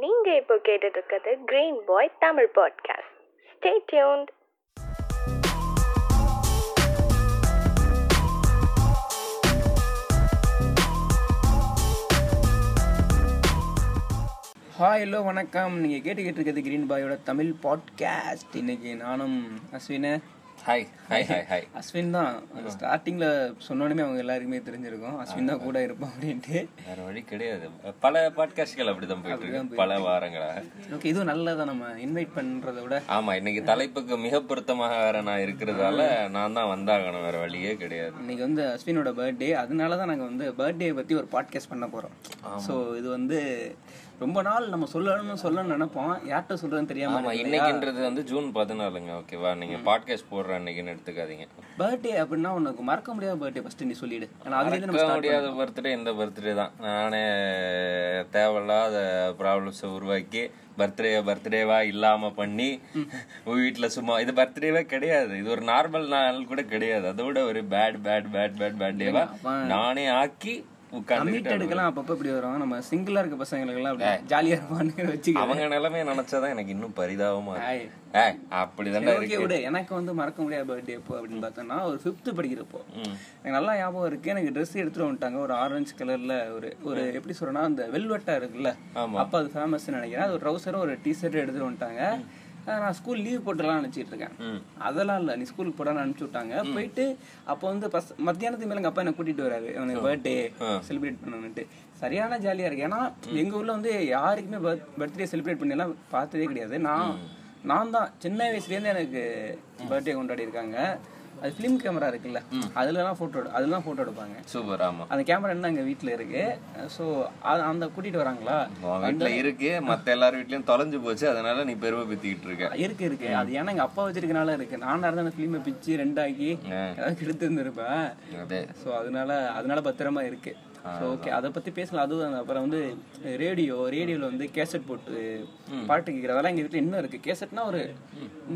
நீங்க இப்போ கேட்டுட்டு இருக்கிறது green boy Tamil podcast. Stay tuned. Hi, hello, வணக்கம். நீங்கள் கேட்டுக்கிட்டு இருக்கிறது கிரீன் பாயோட தமிழ் பாட்காஸ்ட். இன்றைக்கி நானும் அஸ்வினா. Hi hi hi hi. Ashwin தான் ஸ்டார்டிங்கில் சொன்னோடனே அவங்க எல்லாருக்குமே தெரிஞ்சிருக்கும், அஸ்வின் தான் கூட இருப்போம் அப்படின்ட்டு. வேறு வழி கிடையாது, பல பாட்காஸ்ட்கள் அப்படி தான் போயிட்டு பல வாரங்களாக. ஓகே, இதுவும் நல்லதான் நம்ம இன்வைட் பண்ணுறத விட. ஆமாம், இன்றைக்கி தலைப்புக்கு மிக பொருத்தமாக வேறு நான் இருக்கிறதால நான் தான் வந்தாகணும், வேறு வழியே கிடையாது. இன்றைக்கி வந்து அஸ்வினோட பர்த்டே, அதனால தான் நாங்கள் வந்து பர்த்டே பற்றி ஒரு பாட்காஸ்ட் பண்ண போகிறோம். ஸோ இது வந்து ரொம்ப நாள் நம்ம சொல்லணும்னு நினைப்போம், யார்கிட்ட சொல்றதுன்னு தெரியாம. இன்னைக்குன்றது வந்து ஜூன் 14ங்க. ஓகேவா, நீங்க பாட்காஸ்ட் போடுற அன்னைக்குன்னு எடுத்துக்காதீங்க. பர்த்டே அப்படின்னா உனக்கு மறக்க முடியாத பர்த்டே ஃபர்ஸ்ட் நீ சொல்லிடு. மறக்க முடியாத பர்த்டே இந்த பர்த்டே தான். நானே தேவையில்லாத ப்ராப்ளம்ஸை உருவாக்கி பர்த்டேவா இல்லாம பண்ணி வீட்டுல சும்மா. இது பர்த்டேவே கிடையாது, இது ஒரு நார்மல் நாள் கூட கிடையாது, அதோட ஒரு பேட் பேட் பேட் பேட் பர்த்டேவா நானே ஆக்கி கமிட்டெடுக்கலாம். அப்பப்போ இப்படி வருவாங்க, நம்ம சிங்கிளா இருக்க பசங்களுக்கெல்லாம் ஜாலியா இருப்பான்னு வச்சு அவங்க நிலைமையை நினைச்சாதான் எனக்கு இன்னும் பரிதாபமா. எனக்கு வந்து மறக்க முடியாத பர்த்டே எப்போ அப்படின்னு பார்த்தோம்னா, ஒரு 5th படிக்கிறப்போ எனக்கு நல்லா ஞாபகம் இருக்கு. எனக்கு ட்ரெஸ் எடுத்துட்டு வந்துட்டாங்க, ஒரு ஆரஞ்சு கலர்ல ஒரு எப்படி சொல்றேன்னா அந்த வெல்வெட்டா இருக்குல்ல, அப்போ அது ஃபேமஸ் நினைக்கிறேன். அது ஒரு ட்ரௌசரும் ஒரு டிஷர்ட்டும் எடுத்துட்டு வந்துட்டாங்க. நான் ஸ்கூல் லீவ் போட்டுலாம் நினச்சிட்டு இருக்கேன். அதெல்லாம் இல்லை, நீ ஸ்கூலுக்கு போடான்னு அனுப்பிச்சி விட்டாங்க. போயிட்டு அப்போ வந்து மத்தியானத்துக்கு மேலே எங்கள் அப்பா என்னை கூட்டிகிட்டு வராரு, எனக்கு பர்த்டே செலிப்ரேட் பண்ணணுன்ட்டு. சரியான ஜாலியாக இருக்கு, ஏன்னா எங்கள் ஊரில் வந்து யாருக்குமே பர்த்டே செலிப்ரேட் பண்ணலாம் பார்த்ததே கிடையாது. நான் தான் சின்ன வயசுலேருந்து எனக்கு பர்த்டே கொண்டாடி இருக்காங்க. அது ஃபிலிம் கேமரா இருக்குல்ல, அதுலலாம் ஃபோட்டோ எடுப்பாங்க. சூப்பர். ஆமாம், அந்த கேமரா இன்னும் எங்கள் வீட்டில் இருக்கு. ஸோ அந்த கூட்டிகிட்டு வராங்களா, வீட்டில் இருக்கு, மற்ற எல்லாரும் வீட்லையும் தொலைஞ்சு போச்சு, அதனால நீ பெருமை பித்திக்கிட்டு இருக்க. இருக்கு அது, ஏன்னா எங்கள் அப்பா வச்சிருக்கனால இருக்கு. நானாக இருந்தால் அந்த ஃபிலிமை பிச்சு 2 ஆக்கி ஏதாவது எடுத்துருந்துருப்பேன். ஸோ அதனால பத்திரமா இருக்கு. ஸோ ஓகே, அதை பற்றி பேசலாம். அதுவும் அப்புறம் வந்து ரேடியோவில் வந்து கேசட் போட்டு பாட்டு கேட்குறதெல்லாம் எங்கள் வீட்டில் இன்னும் இருக்குது. கேசட்னா ஒரு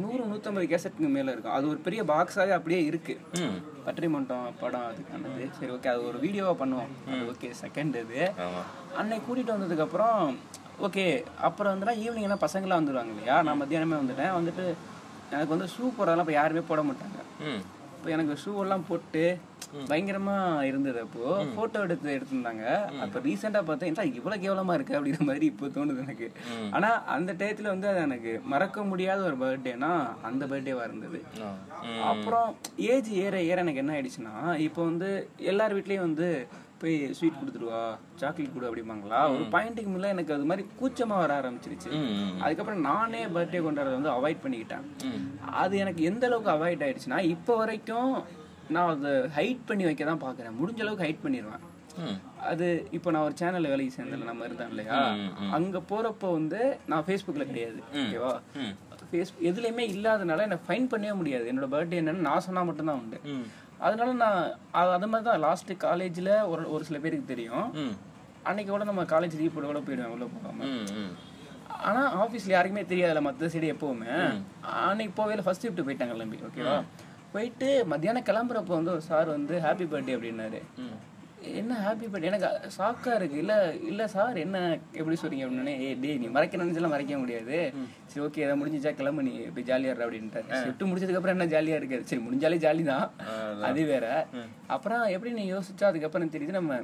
100-150 கேசட்டுக்கு மேலே இருக்கும். அது ஒரு பெரிய பாக்ஸாகவே அப்படியே இருக்குது. பற்றிமன்றம் படம் அதுக்கானது. சரி, ஓகே, அது ஒரு வீடியோவாக பண்ணுவோம். அது ஓகே, செகண்ட் இது. அன்னைக்கு கூட்டிகிட்டு வந்ததுக்கப்புறம் ஓகே, அப்புறம் வந்துன்னா ஈவினிங் எல்லாம் பசங்களாம் வந்துடுவாங்க இல்லையா. நான் மத்தியானமே வந்துட்டேன். வந்துட்டு எனக்கு வந்து ஷூ போடுறதெல்லாம் இப்போ யாருமே போட மாட்டாங்க. இப்போ எனக்கு ஷூவெல்லாம் போட்டு பயங்கரமாக இருந்தது. அப்போது ஃபோட்டோ எடுத்துருந்தாங்க. அப்போ ரீசெண்டாக பார்த்தேன், இல்லை இவ்வளோ கேவலமாக இருக்குது அப்படிங்கிற மாதிரி இப்போ தோணுது எனக்கு. ஆனால் அந்த டயத்தில் வந்து அது எனக்கு மறக்க முடியாத ஒரு பர்த்டேனா அந்த பர்த்டேவாக இருந்தது. அப்புறம் ஏஜ் ஏற எனக்கு என்ன ஆயிடுச்சுன்னா, இப்போ வந்து எல்லார் வீட்லேயும் வந்து போய் ஸ்வீட் கொடுத்துருவா, சாக்லேட் கொடு அப்படிம்பாங்களா. ஒரு பாயிண்ட்டுக்கு மேலே எனக்கு அது மாதிரி கூச்சமாக வர ஆரம்பிச்சிருச்சு. அதுக்கப்புறம் நானே பர்த்டே கொண்டாடுறத வந்து அவாய்ட் பண்ணிக்கிட்டேன். அது எனக்கு எந்த அளவுக்கு அவாய்ட் ஆயிடுச்சுன்னா, இப்போ வரைக்கும் நான் அதை ஹைட் பண்ணி வைக்க தான் பார்க்குறேன். முடிஞ்ச அளவுக்கு ஹைட் பண்ணிடுவேன். அது இப்போ நான் ஒரு சேனலில் வேலைக்கு சேர்ந்ததில்ல, நம்ம இருந்தேன் இல்லையா, அங்கே போகிறப்போ வந்து நான் ஃபேஸ்புக்கில் கிடையாது. ஓகேவா, எதுலேயுமே இல்லாதனால என்னை ஃபைன் பண்ணவே முடியாது. என்னோட பர்த்டே என்னன்னு நான் சொன்னால் மட்டும்தான் உண்டு. அதனால நான் அது மாதிரி தான் லாஸ்ட்டு காலேஜில் ஒரு சில பேருக்கு தெரியும். அன்னைக்கு கூட நம்ம காலேஜ் லீவ் போட கூட போயிடுவேன், உள்ளே போகாமல். ஆனால் ஆஃபீஸில் யாருக்குமே தெரியாதுல்ல மற்ற சைடு எப்போவுமே. அன்னைக்கு போவேல ஃபர்ஸ்ட் ஷிஃப்ட்டு போயிட்டாங்க கிளம்பி. ஓகேவா, போயிட்டு மத்தியானம் கிளம்புறப்போ வந்து ஒரு சார் வந்து ஹாப்பி பர்த்டே அப்படின்னாரு. என்ன ஹாப்பி பர்த்டே, எனக்கு ஷாக்காக இருக்குது. இல்லை சார், என்ன எப்படி சொல்கிறீங்க அப்படின்னே. டே நீ மறைக்கணும்னுலாம் மறைக்க முடியாது. சரி ஓகே, அதை முடிஞ்சிச்சா கிளம்பு, நீ இப்போ ஜாலியாக அப்படின்ட்டு. ஷிஃப்ட்டு முடிச்சதுக்கப்புறம் என்ன ஜாலியாக இருக்காது. சரி, முடிஞ்சாலே ஜாலி தான், அது வேற. அப்புறம் எப்படி நீ யோசிச்சா அதுக்கப்புறம் தெரியுது, நம்ம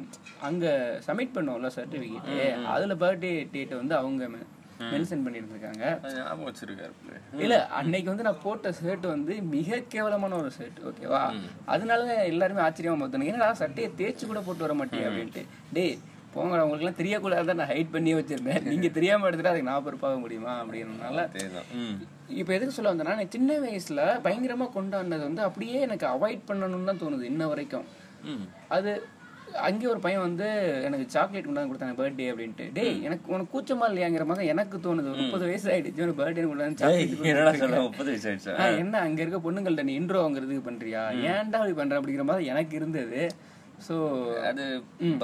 அங்கே சப்மிட் பண்ணுவோம்ல சர்டிஃபிகேட்டு, அதில் பர்த்டே டேட்டை வந்து அவங்க மென்ஷன் பண்ணிட்டு இருக்காங்க. இல்ல அன்னைக்கு வந்து நான் போட்ட ஷர்ட் வந்து மிக கேவலமான ஒரு ஷர்ட். ஓகேவா, அதனால எல்லாருமே ஆச்சரியமா பார்த்தாங்க, ஏன்னா சட்டையை தேய்ச்சி கூட போட்டு வர மாட்டேன் அப்படின்ட்டு. டே போங்க, அவங்களுக்குலாம் தெரியக்கூடாது, நான் ஹைட் பண்ணியே வச்சிருந்தேன். நீங்கள் தெரியாமல் எடுத்துகிட்டு அதுக்கு நான் பொறுப்பாக முடியுமா அப்படின்றதுனால. இப்போ எதுக்கு சொல்ல வந்தேன்னா, நான் சின்ன வயசில் பயங்கரமாக கொண்டாடினது வந்து அப்படியே எனக்கு அவாய்ட் பண்ணணும்னு தான் தோணுது இன்ன வரைக்கும். அது அங்கேயே ஒரு பையன் வந்து எனக்கு சாக்லேட் கொண்டாந்து கொடுத்தாங்க பர்த்டே அப்படின்ட்டு. டே எனக்கு உனக்கு கூச்சமா இல்லையாங்கிற மாதிரி எனக்கு தோணுது. 30 வயசு ஆயிடுச்சு, எனக்கு பர்த்டே கொண்டாந்து சாக்லேட். 30 வயசு ஆயிடுச்சா என்ன, அங்கே இருக்க பொண்ணுங்கள்ட்ட நீ இன்ட்ரோ வாங்குறதுக்கு பண்ணுறியா, ஏன்டா அப்படி பண்ணுற அப்படிங்கிற மாதிரி எனக்கு இருந்தது. ஸோ அது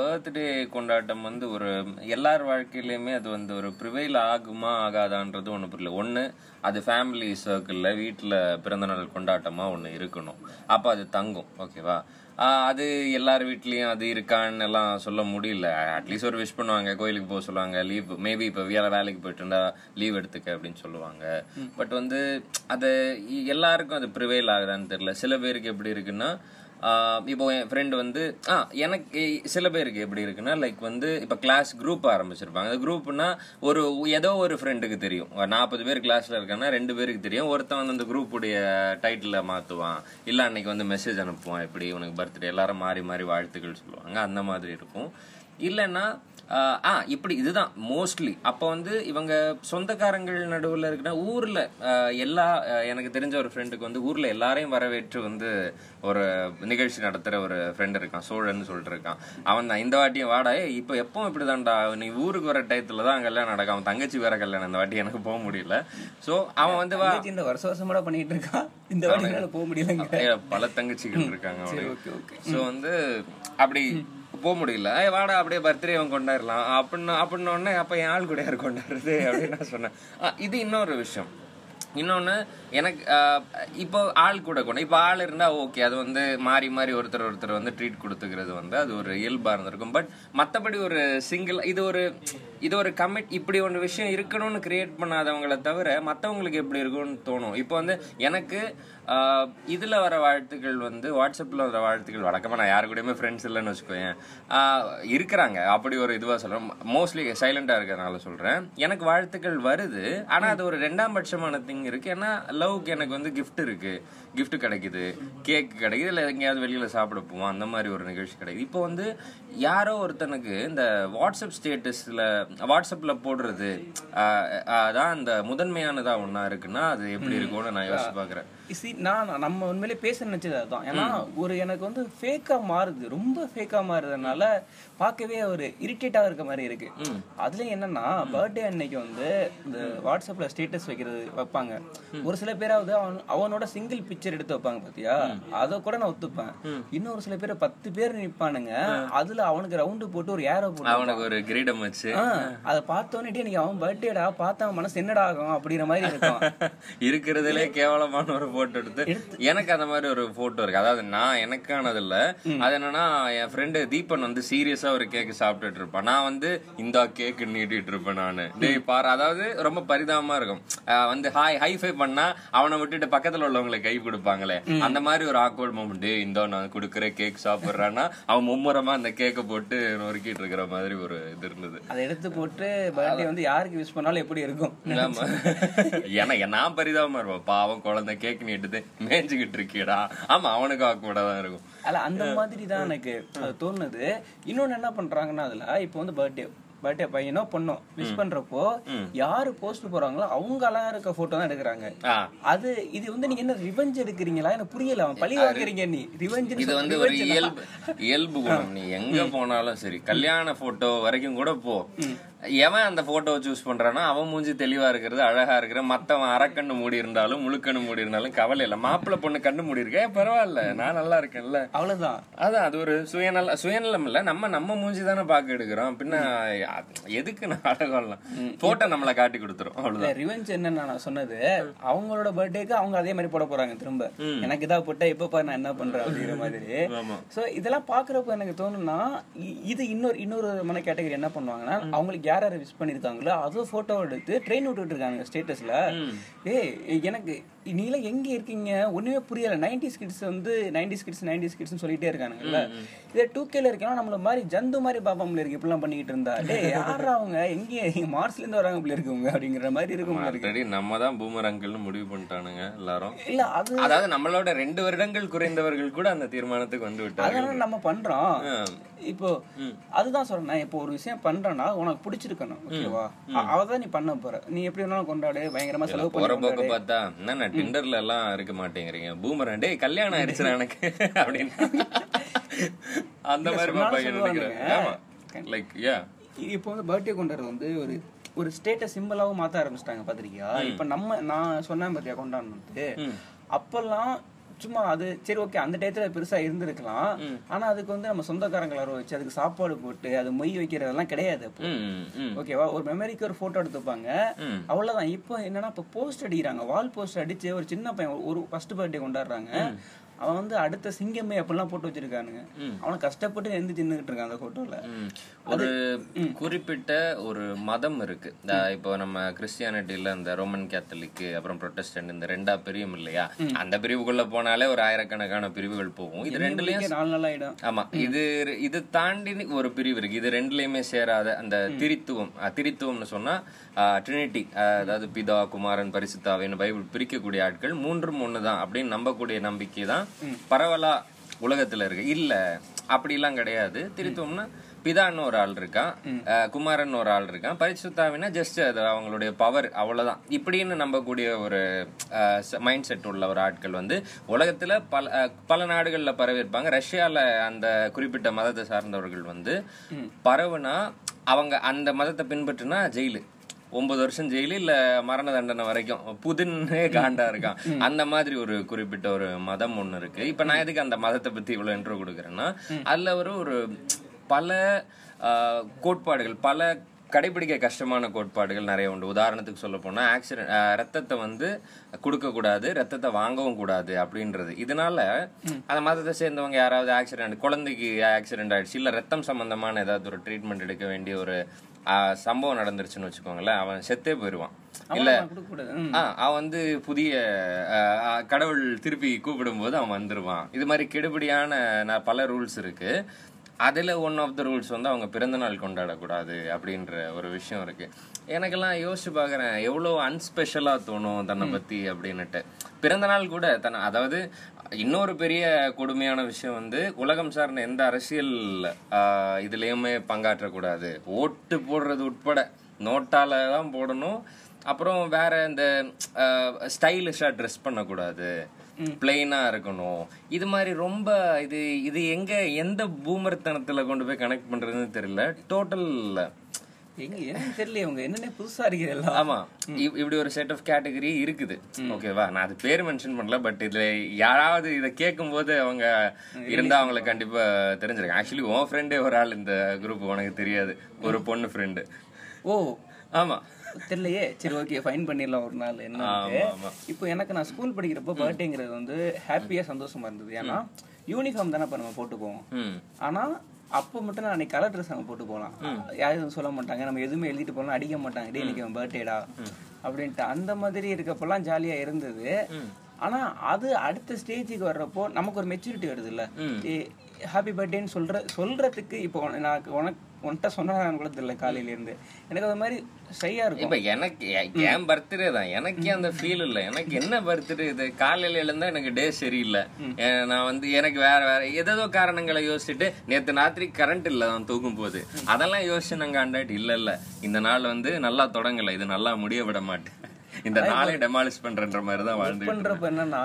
பர்த்டே கொண்டாட்டம் வந்து ஒரு எல்லார் வாழ்க்கையிலையுமே அது வந்து ஒரு ப்ரிவைல் ஆகுமா ஆகாதான்றது ஒன்று புரியல. ஒன்று அது ஃபேமிலி சர்க்கிளில் வீட்டில் பிறந்தநாள் கொண்டாட்டமாக ஒன்று இருக்கணும், அப்போ அது தங்கும். ஓகேவா, அது எல்லார் வீட்லேயும் அது இருக்கான்னு எல்லாம் சொல்ல முடியல. அட்லீஸ்ட் ஒரு விஷ் பண்ணுவாங்க, கோயிலுக்கு போக சொல்லுவாங்க, லீவ் மேபி இப்போ வேலைக்கு போயிட்டு இருந்தா லீவ் எடுத்துக்க அப்படின்னு சொல்லுவாங்க. பட் வந்து அது எல்லாருக்கும் அது ப்ரிவேல் ஆகுதான்னு தெரியல. சில பேருக்கு எப்படி இருக்குன்னா, இப்போ என் ஃப்ரெண்டு வந்து எனக்கு சில பேருக்கு எப்படி இருக்குன்னா, லைக் வந்து இப்போ கிளாஸ் குரூப் ஆரம்பிச்சிருப்பாங்க. அது குரூப்னா ஒரு ஏதோ ஒரு ஃப்ரெண்டுக்கு தெரியும், 40 பேர் கிளாஸில் இருக்காங்கன்னா 2 பேருக்கு தெரியும். ஒருத்தன் வந்து அந்த குரூப்புடைய டைட்டில் மாற்றுவான், இல்லை அன்னைக்கு வந்து மெசேஜ் அனுப்புவான், இப்படி உனக்கு பர்த்டே, எல்லாரும் மாறி மாறி வாழ்த்துக்கள் சொல்லுவாங்க, அந்த மாதிரி இருக்கும். இல்லைன்னா இப்படி இதுதான் மோஸ்ட்லி. அப்போ வந்து இவங்க சொந்தக்காரங்கள் நடுவில் இருக்குன்னா ஊரில் எனக்கு தெரிஞ்ச ஒரு ஃப்ரெண்டுக்கு வந்து ஊரில் எல்லாரையும் வரவேற்று வந்து ஒரு நிகழ்ச்சி நடத்துகிற ஒரு ஃப்ரெண்டு இருக்கான், சோழன்னு சொல்லிட்டு இருக்கான். அவன் தான் இந்த வாட்டியும் வாடா, இப்போ எப்பவும் இப்படி தான்டா, நீ ஊருக்கு வர டயத்தில் தான் கல்யாணம் நடக்கும், அவன் தங்கச்சி வேற கல்யாணம், இந்த வாட்டி எனக்கு போக முடியல. ஸோ அவன் வந்து இந்த வருஷ வருஷம் கூட பண்ணிட்டு இருக்கான், இந்த வாட்டி போக முடியல, பல தங்கச்சிகள் இருக்காங்க அவனுக்கு. ஸோ வந்து அப்படி போக முடியல, வாடா அப்படியே பர்த்டே அவன் கொண்டாடலாம் அப்படின்னோடனே அப்போ என் ஆள் கூட யார் கொண்டாடுறது அப்படின்னு நான் சொன்னேன். இது இன்னொரு விஷயம். இன்னொன்று, எனக்கு இப்போ ஆள் கூட இப்போ ஆள் இருந்தால் ஓகே, அது வந்து மாறி மாறி ஒருத்தர் ஒருத்தர் வந்து ட்ரீட் கொடுத்துக்கிறது வந்து அது ஒரு இயல்பாக இருந்திருக்கும். பட் மற்றபடி ஒரு சிங்கிள், இது ஒரு கமிட், இப்படி ஒன்று விஷயம் இருக்கணும்னு கிரியேட் பண்ணாதவங்களை தவிர மற்றவங்களுக்கு எப்படி இருக்கும்னு தோணும். இப்போ வந்து எனக்கு இதில் வர வாழ்த்துக்கள் வந்து வாட்ஸ்அப்பில் வர வாழ்த்துக்கள் வழக்கமாக நான் யாரு கூடயுமே ஃப்ரெண்ட்ஸ் இல்லைன்னு வச்சுக்கோயேன், இருக்கிறாங்க அப்படி ஒரு இதுவாக சொல்கிறேன், மோஸ்ட்லி சைலண்ட்டாக இருக்கிறதுனால சொல்கிறேன். எனக்கு வாழ்த்துக்கள் வருது, ஆனால் அது ஒரு 2ஆம் பட்சமான திங் இருக்குது. ஏன்னா லவ்க்கு எனக்கு வந்து கிஃப்ட் கிடைக்குது, கேக் கிடைக்குது, இல்லை எங்கேயாவது வெளியில் சாப்பிட போவோம், அந்த மாதிரி ஒரு நிகழ்ச்சி கிடைக்குது. இப்போ வந்து யாரோ ஒருத்தனுக்கு இந்த வாட்ஸ்அப் ஸ்டேட்டஸில் வாட்ஸ்அப்பில் போடுறது அதான் இந்த முதன்மையானதாக ஒன்றா இருக்குன்னா அது எப்படி இருக்கும்னு நான் யோசிச்சு பார்க்குறேன். நம்ம உண்மையிலே பேச நினைச்சது அதுதான். ஏன்னா எனக்கு வந்து ஃபேக்காக மாறுது, ரொம்ப ஃபேக்காக மாறுறதுனால பார்க்கவே ஒரு இரிட்டேட்டாக இருக்க மாதிரி இருக்கு. அதுலேயும் என்னன்னா, பர்த்டே அன்னைக்கு வந்து இந்த வாட்ஸ்அப்பில் ஸ்டேட்டஸ் வைப்பாங்க ஒரு சில பேராவது, அவனோட சிங்கிள் பிக்சர் எடுத்து வைப்பாங்க பார்த்தியா, அதை கூட நான் ஒத்துப்பேன். இன்னும் ஒரு சில பேர் 10 பேர் நிற்பானுங்க, அதில் அவனுக்கு ரவுண்டு போட்டு ஒரு ஏரோ போட்டு அவனுக்கு ஒரு கிரீடம் வச்சு அதை பார்த்தோன்னே அவன் பர்த்டேடா பார்த்த மனசு என்னடா ஆகும் அப்படிங்கிற மாதிரி இருக்கும். இருக்கிறதுலே கேவலமான ஒரு போட்டோ எடுத்து எனக்கு அந்த மாதிரி ஒரு போட்டோ இருக்கு. அதாவது நான் எனக்கானது இல்ல, அது என்னன்னா என் ஃப்ரெண்டு தீபன் வந்து சீரியஸா ஒரு கேக்கு சாப்பிட்டுட்டு இருப்பான், நான் வந்து இந்த கேக்கு நீட்டிட்டு இருப்பேன் நானு பாரு. அதாவது ரொம்ப பரிதாபமா இருக்கும், வந்து ஹைஃபை பண்ணா அவனை விட்டுட்டு பக்கத்துல உள்ளவங்களை கை கொடுப்பாங்களே, அந்த மாதிரி ஒரு ஆக்வர்ட் மொமெண்ட். இந்த நான் கொடுக்குற கேக் சாப்பிடுறான்னா அவன் மும்முரமா அந்த கேக்கை போட்டு நொறுக்கிட்டு இருக்கிற மாதிரி ஒரு இது இருந்தது. போட்டு பர்த்டே வந்து யாருக்கு விஷ் பண்ணாலும் எப்படி இருக்கும்? எனக்கு நான் பரிதாபமா இருப்பேன், பாவம் குழந்தை கேக் நீட்டுது மேய்ஞ்சுக்கிட்டு இருக்கீடா. ஆமா, அவனுக்கு ஆக்கூட தான் இருக்கும். அந்த மாதிரி தான் எனக்கு தோணுது. இன்னொன்னு என்ன பண்றாங்கன்னா, அதுல இப்போ வந்து பர்த்டே பையனோ பொண்ணோ விஷ் பண்றப்போ யாரு போஸ்ட் போறாங்களோ அவங்க அழகா இருக்க போட்டோ தான் எடுக்கிறாங்க. அது இது வந்து நீங்க என்ன ரிவெஞ்ச் எடுக்கிறீங்களா? எனக்கு புரியல, அவன் பழி வாங்குறீங்க. நீ ரிவெஞ்ச் இது வந்து ஒரு இயல்பு குணம். நீ எங்க போனாலும் சரி, கல்யாண போட்டோ வரைக்கும் கூட போ, எவன் அந்த போட்டோவை சூஸ் பண்றானா அவன் மூஞ்சி தெளிவா இருக்கிறது, அழகா இருக்கிற, மத்தவன் அரக்கண்ணு மூடி இருந்தாலும் முழுக்கண்ணு மூடி இருந்தாலும் கவலை இல்லை. மாப்பிள்ள பொண்ணு கண்ணு மூடி இருக்கே பரவாயில்ல, நான் நல்லா இருக்கேன்ல, அவ்வளவுதான். அதான் அது ஒரு சுயநலம் இல்ல, நம்ம மூஞ்சி தானே பாக்க எடுக்கிறோம், பின்ன எதுக்கு நாடகம்? போட்டோ நம்மளை காட்டி கொடுத்துரும், அவ்வளவுதான். ரிவெஞ்ச் என்னன்னா, நான் சொன்னது அவங்களோட பர்த்டேக்கு அவங்க அதே மாதிரி போட போறாங்க திரும்ப, எனக்கு இதா போட்டா இப்ப நான் என்ன பண்றேன் அப்படிங்கிற மாதிரி. சோ இதெல்லாம் பாக்குறப்ப எனக்கு தோணும்னா, இது இன்னொரு மன கேட்டகரி என்ன பண்ணுவாங்கன்னா, அவங்களுக்கு யாராரு விஷ் பண்ணிருக்காங்களோ அது போட்டோ எடுத்து ட்ரெயின் விட்டுட்டு இருக்காங்க ஸ்டேட்டஸ்ல. எனக்கு நீங்கள எங்க இருக்கீங்க ஒண்ணுமே புரியல. 90s kids வந்து 90s kids சொல்லிட்டே இருக்கானுங்கல்ல, இதே 2Kல இருக்கா நம்மள மாதிரி ஜந்து மாதிரி பாபாம்ல இருக்கு, இப்பெல்லாம் பண்ணிட்டு இருந்தா யாரா அவங்க எங்க மார்ஸ்ல இருந்து வராங்க இப்படி இருக்கவங்க அப்படிங்கிற மாதிரி இருக்கும். நம்ம தான் பூமர் அங்கிள்னு முடிவு பண்ணிட்டானுங்க எல்லாரும். இல்ல அதாவது நம்மளோட 2 வருடங்கள் குறைந்தவர்கள் கூட அந்த தீர்மானத்துக்கு வந்து விட்டாங்க. அதனால நம்ம பண்றோம். இப்போ அதுதான் சொல்றேன், இப்போ ஒரு விஷயம் பண்றேன்னா உனக்கு பிடிச்சிருக்கணும், ஓகேவா? அவதான் நீ பண்ண போற, நீ எப்படி வேணாலும் கொண்டாடு, பயங்கரமா செலவு போற போக்க பார்த்தா என்ன டிண்டர்ல எல்லாம் இருக்க மாட்டேங்கிறீங்க பூமர், டே கல்யாணம் ஆயிடுச்சு எனக்கு அப்படின்னு அந்த மாதிரி. இப்போ வந்து பர்த்டே கொண்டாடுறது வந்து ஒரு ஸ்டேட்டஸ் சிம்பிளாகவும் மாற்ற ஆரம்பிச்சிட்டாங்க பாத்திருக்கியா? இப்ப நான் சொன்னேன் பாத்தியா, கொண்டாடுனது அப்பெல்லாம் சும்மா அது சரி ஓகே, அந்த டயத்துல பெருசா இருந்திருக்கலாம். ஆனா அதுக்கு வந்து நம்ம சொந்தக்காரங்களை வர வச்சு அதுக்கு சாப்பாடு போட்டு அது மொய் வைக்கிறதெல்லாம் கிடையாது. ஓகேவா, ஒரு மெமரிக்கு ஒரு போட்டோ எடுத்துப்பாங்க, அவ்வளவுதான். இப்போ என்னன்னா, இப்போ போஸ்ட் அடிக்கிறாங்க, வால் போஸ்ட் அடிச்சு ஒரு சின்ன பையன் ஒரு ஃபர்ஸ்ட் பர்த்டே கொண்டாடுறாங்க, அவன் வந்து அடுத்த சிங்கமே அப்படிலாம் போட்டு வச்சிருக்கானுங்க. அவனை கஷ்டப்பட்டு எழுந்து தின்னுகிட்டு இருக்கான் அந்த போட்டோல. ஒரு குறிப்பிட்ட ஒரு மதம் இருக்கு, இப்போ நம்ம கிறிஸ்டியானிட்டியில இந்த ரோமன் கேத்தலிக் அப்புறம் புரொட்டஸ்டன்ட் இந்த ரெண்டா பிரிவும் இல்லையா, அந்த பிரிவுக்குள்ள போனாலே ஒரு ஆயிரக்கணக்கான பிரிவுகள் போகும். இது ரெண்டுலயும் நாலு நாள் ஆயிடும். ஆமா, இது தாண்டி ஒரு பிரிவு இருக்கு. இது ரெண்டுலயுமே சேராத அந்த திரித்துவம், திரித்துவம்னு சொன்னா ட்ரினிட்டி, அதாவது பிதா குமாரன் பரிசுத்தாவின் பைபிள் பிரிக்கக்கூடிய ஆட்கள் மூன்றும் ஒண்ணுதான் அப்படின்னு நம்பக்கூடிய நம்பிக்கை தான் பரவலா உலகத்துல இருக்கு. இல்ல அப்படிலாம் கிடையாது. திருத்தோம்னா பிதான்னு ஒரு ஆள் இருக்கான், குமாரன் ஒரு ஆள் இருக்கான், பரிசுத்தாவினா ஜஸ்ட் அது அவங்களுடைய பவர் அவ்வளவுதான் இப்படின்னு நம்பக்கூடிய ஒரு மைண்ட் செட் உள்ள ஒரு ஆட்கள் வந்து உலகத்துல பல நாடுகள்ல பரவி இருப்பாங்க. ரஷ்யால அந்த குறிப்பிட்ட மதத்தை சார்ந்தவர்கள் வந்து பரவுனா அவங்க அந்த மதத்தை பின்பற்றினா ஜெயிலு, 9 வருஷம் ஜெயிலு இல்ல மரண தண்டனை வரைக்கும். புதினே காண்டா இருக்கான். அந்த மாதிரி ஒரு குறிப்பிட்ட ஒரு மதம் ஒண்ணு இருக்கு. இப்ப நான் எதுக்கு அந்த மதத்தை பத்தி இவ்வளவு இன்ட்ரோ கொடுக்குறேன்னா, அதுல ஒரு பல கோட்பாடுகள், பல கடைபிடிக்க கஷ்டமான கோட்பாடுகள் நிறைய உண்டு. உதாரணத்துக்கு சொல்ல போனால் ரத்தத்தை வந்து கொடுக்கக்கூடாது, ரத்தத்தை வாங்கவும் கூடாது அப்படின்றது. இதனால அந்த மதத்தை சேர்ந்தவங்க யாராவது ஆக்சிடென்ட், குழந்தைக்கு ஆக்சிடென்ட் ஆயிடுச்சு இல்லை ரத்தம் சம்பந்தமான ஏதாவது ஒரு ட்ரீட்மெண்ட் எடுக்க வேண்டிய ஒரு சம்பவம் நடந்துருச்சுன்னு வச்சுக்கோங்களேன், அவன் செத்தே போயிடுவான். இல்ல அவன் வந்து புதிய கடவுள் திருப்பி கூப்பிடும் போது அவன் வந்துடுவான். இது மாதிரி கெடுபடியான பல ரூல்ஸ் இருக்கு. அதில் ஒன் ஆஃப் த ரூல்ஸ் வந்து அவங்க பிறந்தநாள் கொண்டாடக்கூடாது அப்படின்ற ஒரு விஷயம் இருக்குது. எனக்கெல்லாம் யோசிச்சு பார்க்குறேன் எவ்வளோ அன்ஸ்பெஷலாக தோணும் தன்னை பற்றி அப்படின்னுட்டு. பிறந்தநாள் கூட அதாவது இன்னொரு பெரிய கொடுமையான விஷயம் வந்து உலகம் சார்ந்த எந்த அரசியல் இதுலேயுமே பங்காற்றக்கூடாது. ஓட்டு போடுறது உட்பட நோட்டால் தான் போடணும். அப்புறம் வேற இந்த ஸ்டைலிஷாக ட்ரெஸ் பண்ணக்கூடாது, பிளெயினா இருக்கணும். இது மாதிரி ரொம்ப இது இது எங்க எந்த பூமர்த்தனத்துல கொண்டு போய் கனெக்ட் பண்றதுன்னு தெரியல. டோட்டல் இப்படி ஒரு செட் ஆஃப் கேட்டகரி இருக்குது. ஓகேவா, நான் அது பேர் மென்ஷன் பண்ணல, பட் இதுல யாராவது இதை கேட்கும் போது அவங்க இருந்தா அவங்களை கண்டிப்பா தெரிஞ்சிருக்கேன். ஆக்சுவலி உன் ஃப்ரெண்டே ஒரு ஆள் இந்த குரூப் உனக்கு தெரியாது, ஒரு பொண்ணு ஃப்ரெண்டு. ஓ ஆமா, தெரியலையே. சரி, ஓகே, ஃபைன் பண்ணிடலாம் ஒரு நாள். என்ன, இப்போ எனக்கு நான் ஸ்கூல் படிக்கிறப்போ பர்த்டேங்கிறது வந்து ஹாப்பியாக சந்தோஷமா இருந்தது. ஏன்னா யூனிஃபார்ம் தானே இப்போ நம்ம போட்டுக்குவோம். ஆனால் அப்போ மட்டும் நான் அன்னைக்கு கலர் ட்ரெஸ் அவங்க போட்டு போகலாம், யாரும் சொல்ல மாட்டாங்க, நம்ம எதுவுமே எழுதிட்டு போகலாம், அடிக்க மாட்டாங்க, டே இன்னைக்கு அவன் பர்த்டேடா அப்படின்ட்டு. அந்த மாதிரி இருக்கப்பெல்லாம் ஜாலியாக இருந்தது. ஆனால் அது அடுத்த ஸ்டேஜுக்கு வர்றப்போ நமக்கு ஒரு மெச்சூரிட்டி வருது. இல்லை ஹாப்பி பர்த்டேன்னு சொல்றதுக்கு இப்போ நான் உன்கிட்ட சொன்னாங்க கூட தெரியல. காலையில இருந்து எனக்கு அது மாதிரி சரியா இருக்கும். இப்போ எனக்கு என் பர்த்டே தான், எனக்கே அந்த ஃபீல் இல்லை. எனக்கு என்ன பர்த்டே இது, காலையில இருந்தா எனக்கு டே சரியில்லை. நான் வந்து எனக்கு வேற ஏதோ காரணங்களை யோசிச்சுட்டு, நேற்று ராத்திரி கரண்ட் இல்லை நான் தூக்கும் போது அதெல்லாம் யோசிச்சு நாங்கள் ஆண்டாயிட்டு, இல்லை இல்லை இந்த நாள் வந்து நல்லா தொடங்கலை, இது நல்லா முடிய விட மாட்டேன், இந்த நாளை டெமாலிஷ் பண்றன்ற மாதிரி தான் வாழ்ந்து பண்றப்ப என்னன்னா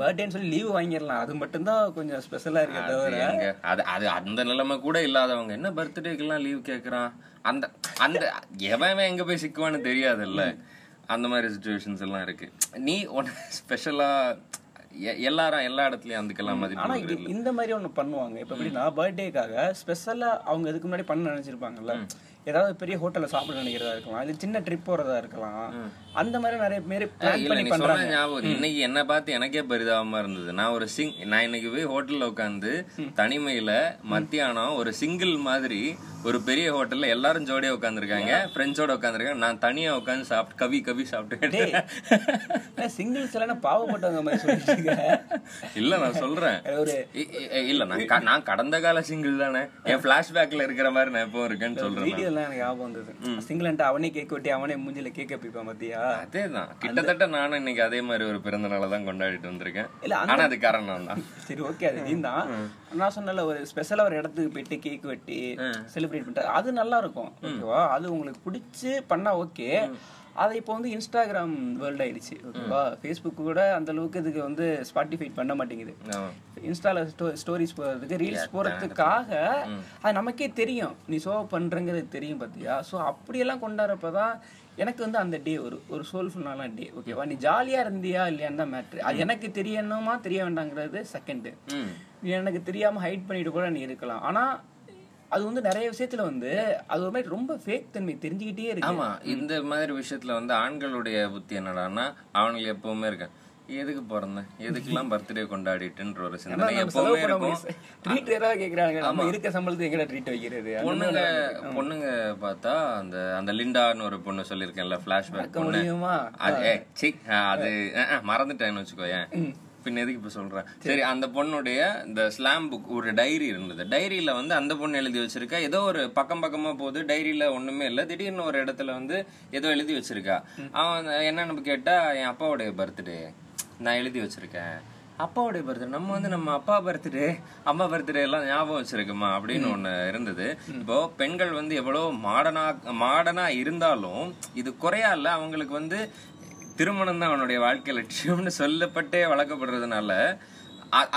பர்த்டேன்னு சொல்லி லீவ் வாங்கிடலாம். அது மட்டும் தான் கொஞ்சம் ஸ்பெஷலா இருக்கு. அது அந்த நிலைமை கூட இல்லாதவங்க என்ன பர்த்டேக்கு எல்லாம் லீவ் கேக்குறான். அந்த அந்த எவன் எங்க போய் சிக்குவான்னு தெரியாது. இல்ல அந்த மாதிரி சுச்சுவேஷன்ஸ் எல்லாம் இருக்கு. நீ ஒன்னு ஸ்பெஷலா எல்லாரும் எல்லா இடத்துலயும் அதுக்கெல்லாம் மதிப்பு. இந்த மாதிரி ஒண்ணு பண்ணுவாங்க. இப்ப எப்படின்னா பர்த்டேக்காக ஸ்பெஷலா அவங்க இதுக்கு முன்னாடி பண்ண நினைச்சிருப்பாங்கல்ல, ஏதாவது பெரிய ஹோட்டல்ல சாப்பிட நினைக்கிறதா இருக்கலாம், இது சின்ன ட்ரிப் போறதா இருக்கலாம். அந்த மாதிரி நிறைய பேர் பிளான் பண்ணி பண்றாங்க. ஞாபகம் இன்னைக்கு என்ன பார்த்து எனக்கே பரிதாபமா இருந்தது. நான் இன்னைக்கு போய் ஹோட்டல்ல உட்காந்து தனிமையில மத்தியானம் ஒரு சிங்கிள் மாதிரி ஒரு பெரிய ஹோட்டல்ல எல்லாரும் ஜோடியா உட்காந்துருக்காங்க, ஃப்ரெண்ட்ஸோட உட்காந்துருக்காங்க, நான் தனியா உட்காந்து சாப்பிட்டு கவி கவி சாப்பிட்டு. சிங்கிள்ஸ் எல்லாம் பாவப்பட்டவங்க மாதிரி சொல்லிட்டு இல்ல, நான் சொல்றேன் இல்ல நான் கடந்த கால சிங்கிள் தானே, என் பிளாஷ்பேக்ல இருக்கிற மாதிரி நான் எப்பவும் இருக்கேன்னு சொல்றேன். அவனே கேக் ஒட்டி அவனே மூஞ்சில கேக்க பிப்பா மத்தியா. அதேதான் கிட்டத்தட்ட நானும் இன்னைக்கு அதே மாதிரி ஒரு பிறந்த நாளை தான் கொண்டாடிட்டு வந்திருக்கேன். ஆனா அது காரணம் தான். சரி, ஓகே, அது நீ தான் நான் சொன்னல ஒரு ஸ்பெஷலா ஒரு இடத்துக்கு போயிட்டு கேக் வெட்டி செலிப்ரேட் பண்ணிட்டு அது நல்லா இருக்கும். ஓகேவா, அது உங்களுக்கு பிடிச்சி பண்ணா ஓகே. அதை இப்போ வந்து இன்ஸ்டாகிராம் வேர்ல்டு ஆயிடுச்சு. ஓகேவா, ஃபேஸ்புக் கூட அந்த அளவுக்கு இதுக்கு வந்து ஸ்பாட்டிஃபை பண்ண மாட்டேங்குது. இன்ஸ்டால ஸ்டோரிஸ் போடுறதுக்கு, ரீல்ஸ் போடுறதுக்காக அது நமக்கே தெரியும், நீ ஷோ பண்ணுறங்கிறது தெரியும் பார்த்தியா. ஸோ அப்படியெல்லாம் கொண்டாடுறப்பதான் எனக்கு வந்து அந்த டே ஒரு சோல்ஃபுல்லான டே. ஓகேவா, நீ ஜாலியாக இருந்தியா இல்லையான்னு தான் மேட்ரு. அது எனக்கு தெரியணுமா தெரிய வேண்டாங்கிறது செகண்டு. நீ எனக்கு தெரியாமல் ஹைட் பண்ணிட்டு கூட நீ இருக்கலாம். ஆனால் அது வந்து நிறைய விஷயத்துல வந்து அது ஒரு மாதிரி ரொம்ப ஃபேக் தன்மை தெரிஞ்சுக்கிட்டே இருக்கு. ஆமா, இந்த மாதிரி விஷயத்துல வந்து ஆண்களுடைய புத்தி என்னடான்னா அவனுக்கு எப்பவுமே இருக்கான் எதுக்கு பிறந்தேன், எதுக்கெல்லாம் பர்த்டே கொண்டாடிட்டுன்ற ஒரு சிந்தனை எப்பவுமே இருக்கும். பொண்ணுங்க பொண்ணுங்க பார்த்தா அந்த அந்த லிண்டான்னு ஒரு பொண்ணு சொல்லியிருக்கேன்ல, பிளாஷ்பேக் பொண்ணு, அது மறந்துட்டேன்னு வச்சுக்கோயேன். பின் எதுக்கு இப்ப சொல்றேன், சரி. அந்த பொண்ணுடைய இந்த ஸ்லாம் புக் ஒரு டைரி இருந்தது. டைரியில வந்து அந்த பொண்ணு எழுதி வச்சிருக்கா, ஏதோ ஒரு பக்கம் பக்கமா போகுது, டைரியில ஒண்ணுமே இல்லை, திடீர்னு ஒரு இடத்துல வந்து ஏதோ எழுதி வச்சிருக்கா. அவன் என்னன்னு கேட்டா, என் அப்பாவுடைய பர்த்டே நான் எழுதி வச்சிருக்கேன். அப்பாவுடைய பர்த்டே நம்ம வந்து நம்ம அப்பா பர்த்டே அம்மா பர்த்டே எல்லாம் ஞாபகம் வச்சிருக்குமா அப்படின்னு ஒண்ணு இருந்தது. இப்போ பெண்கள் வந்து எவ்வளவு மாடனா இருந்தாலும் இது குறையா இல்லை, அவங்களுக்கு வந்து திருமணம் தான் அவனுடைய வாழ்க்கை லட்சியம்னு சொல்லப்பட்டே வளர்க்கப்படுறதுனால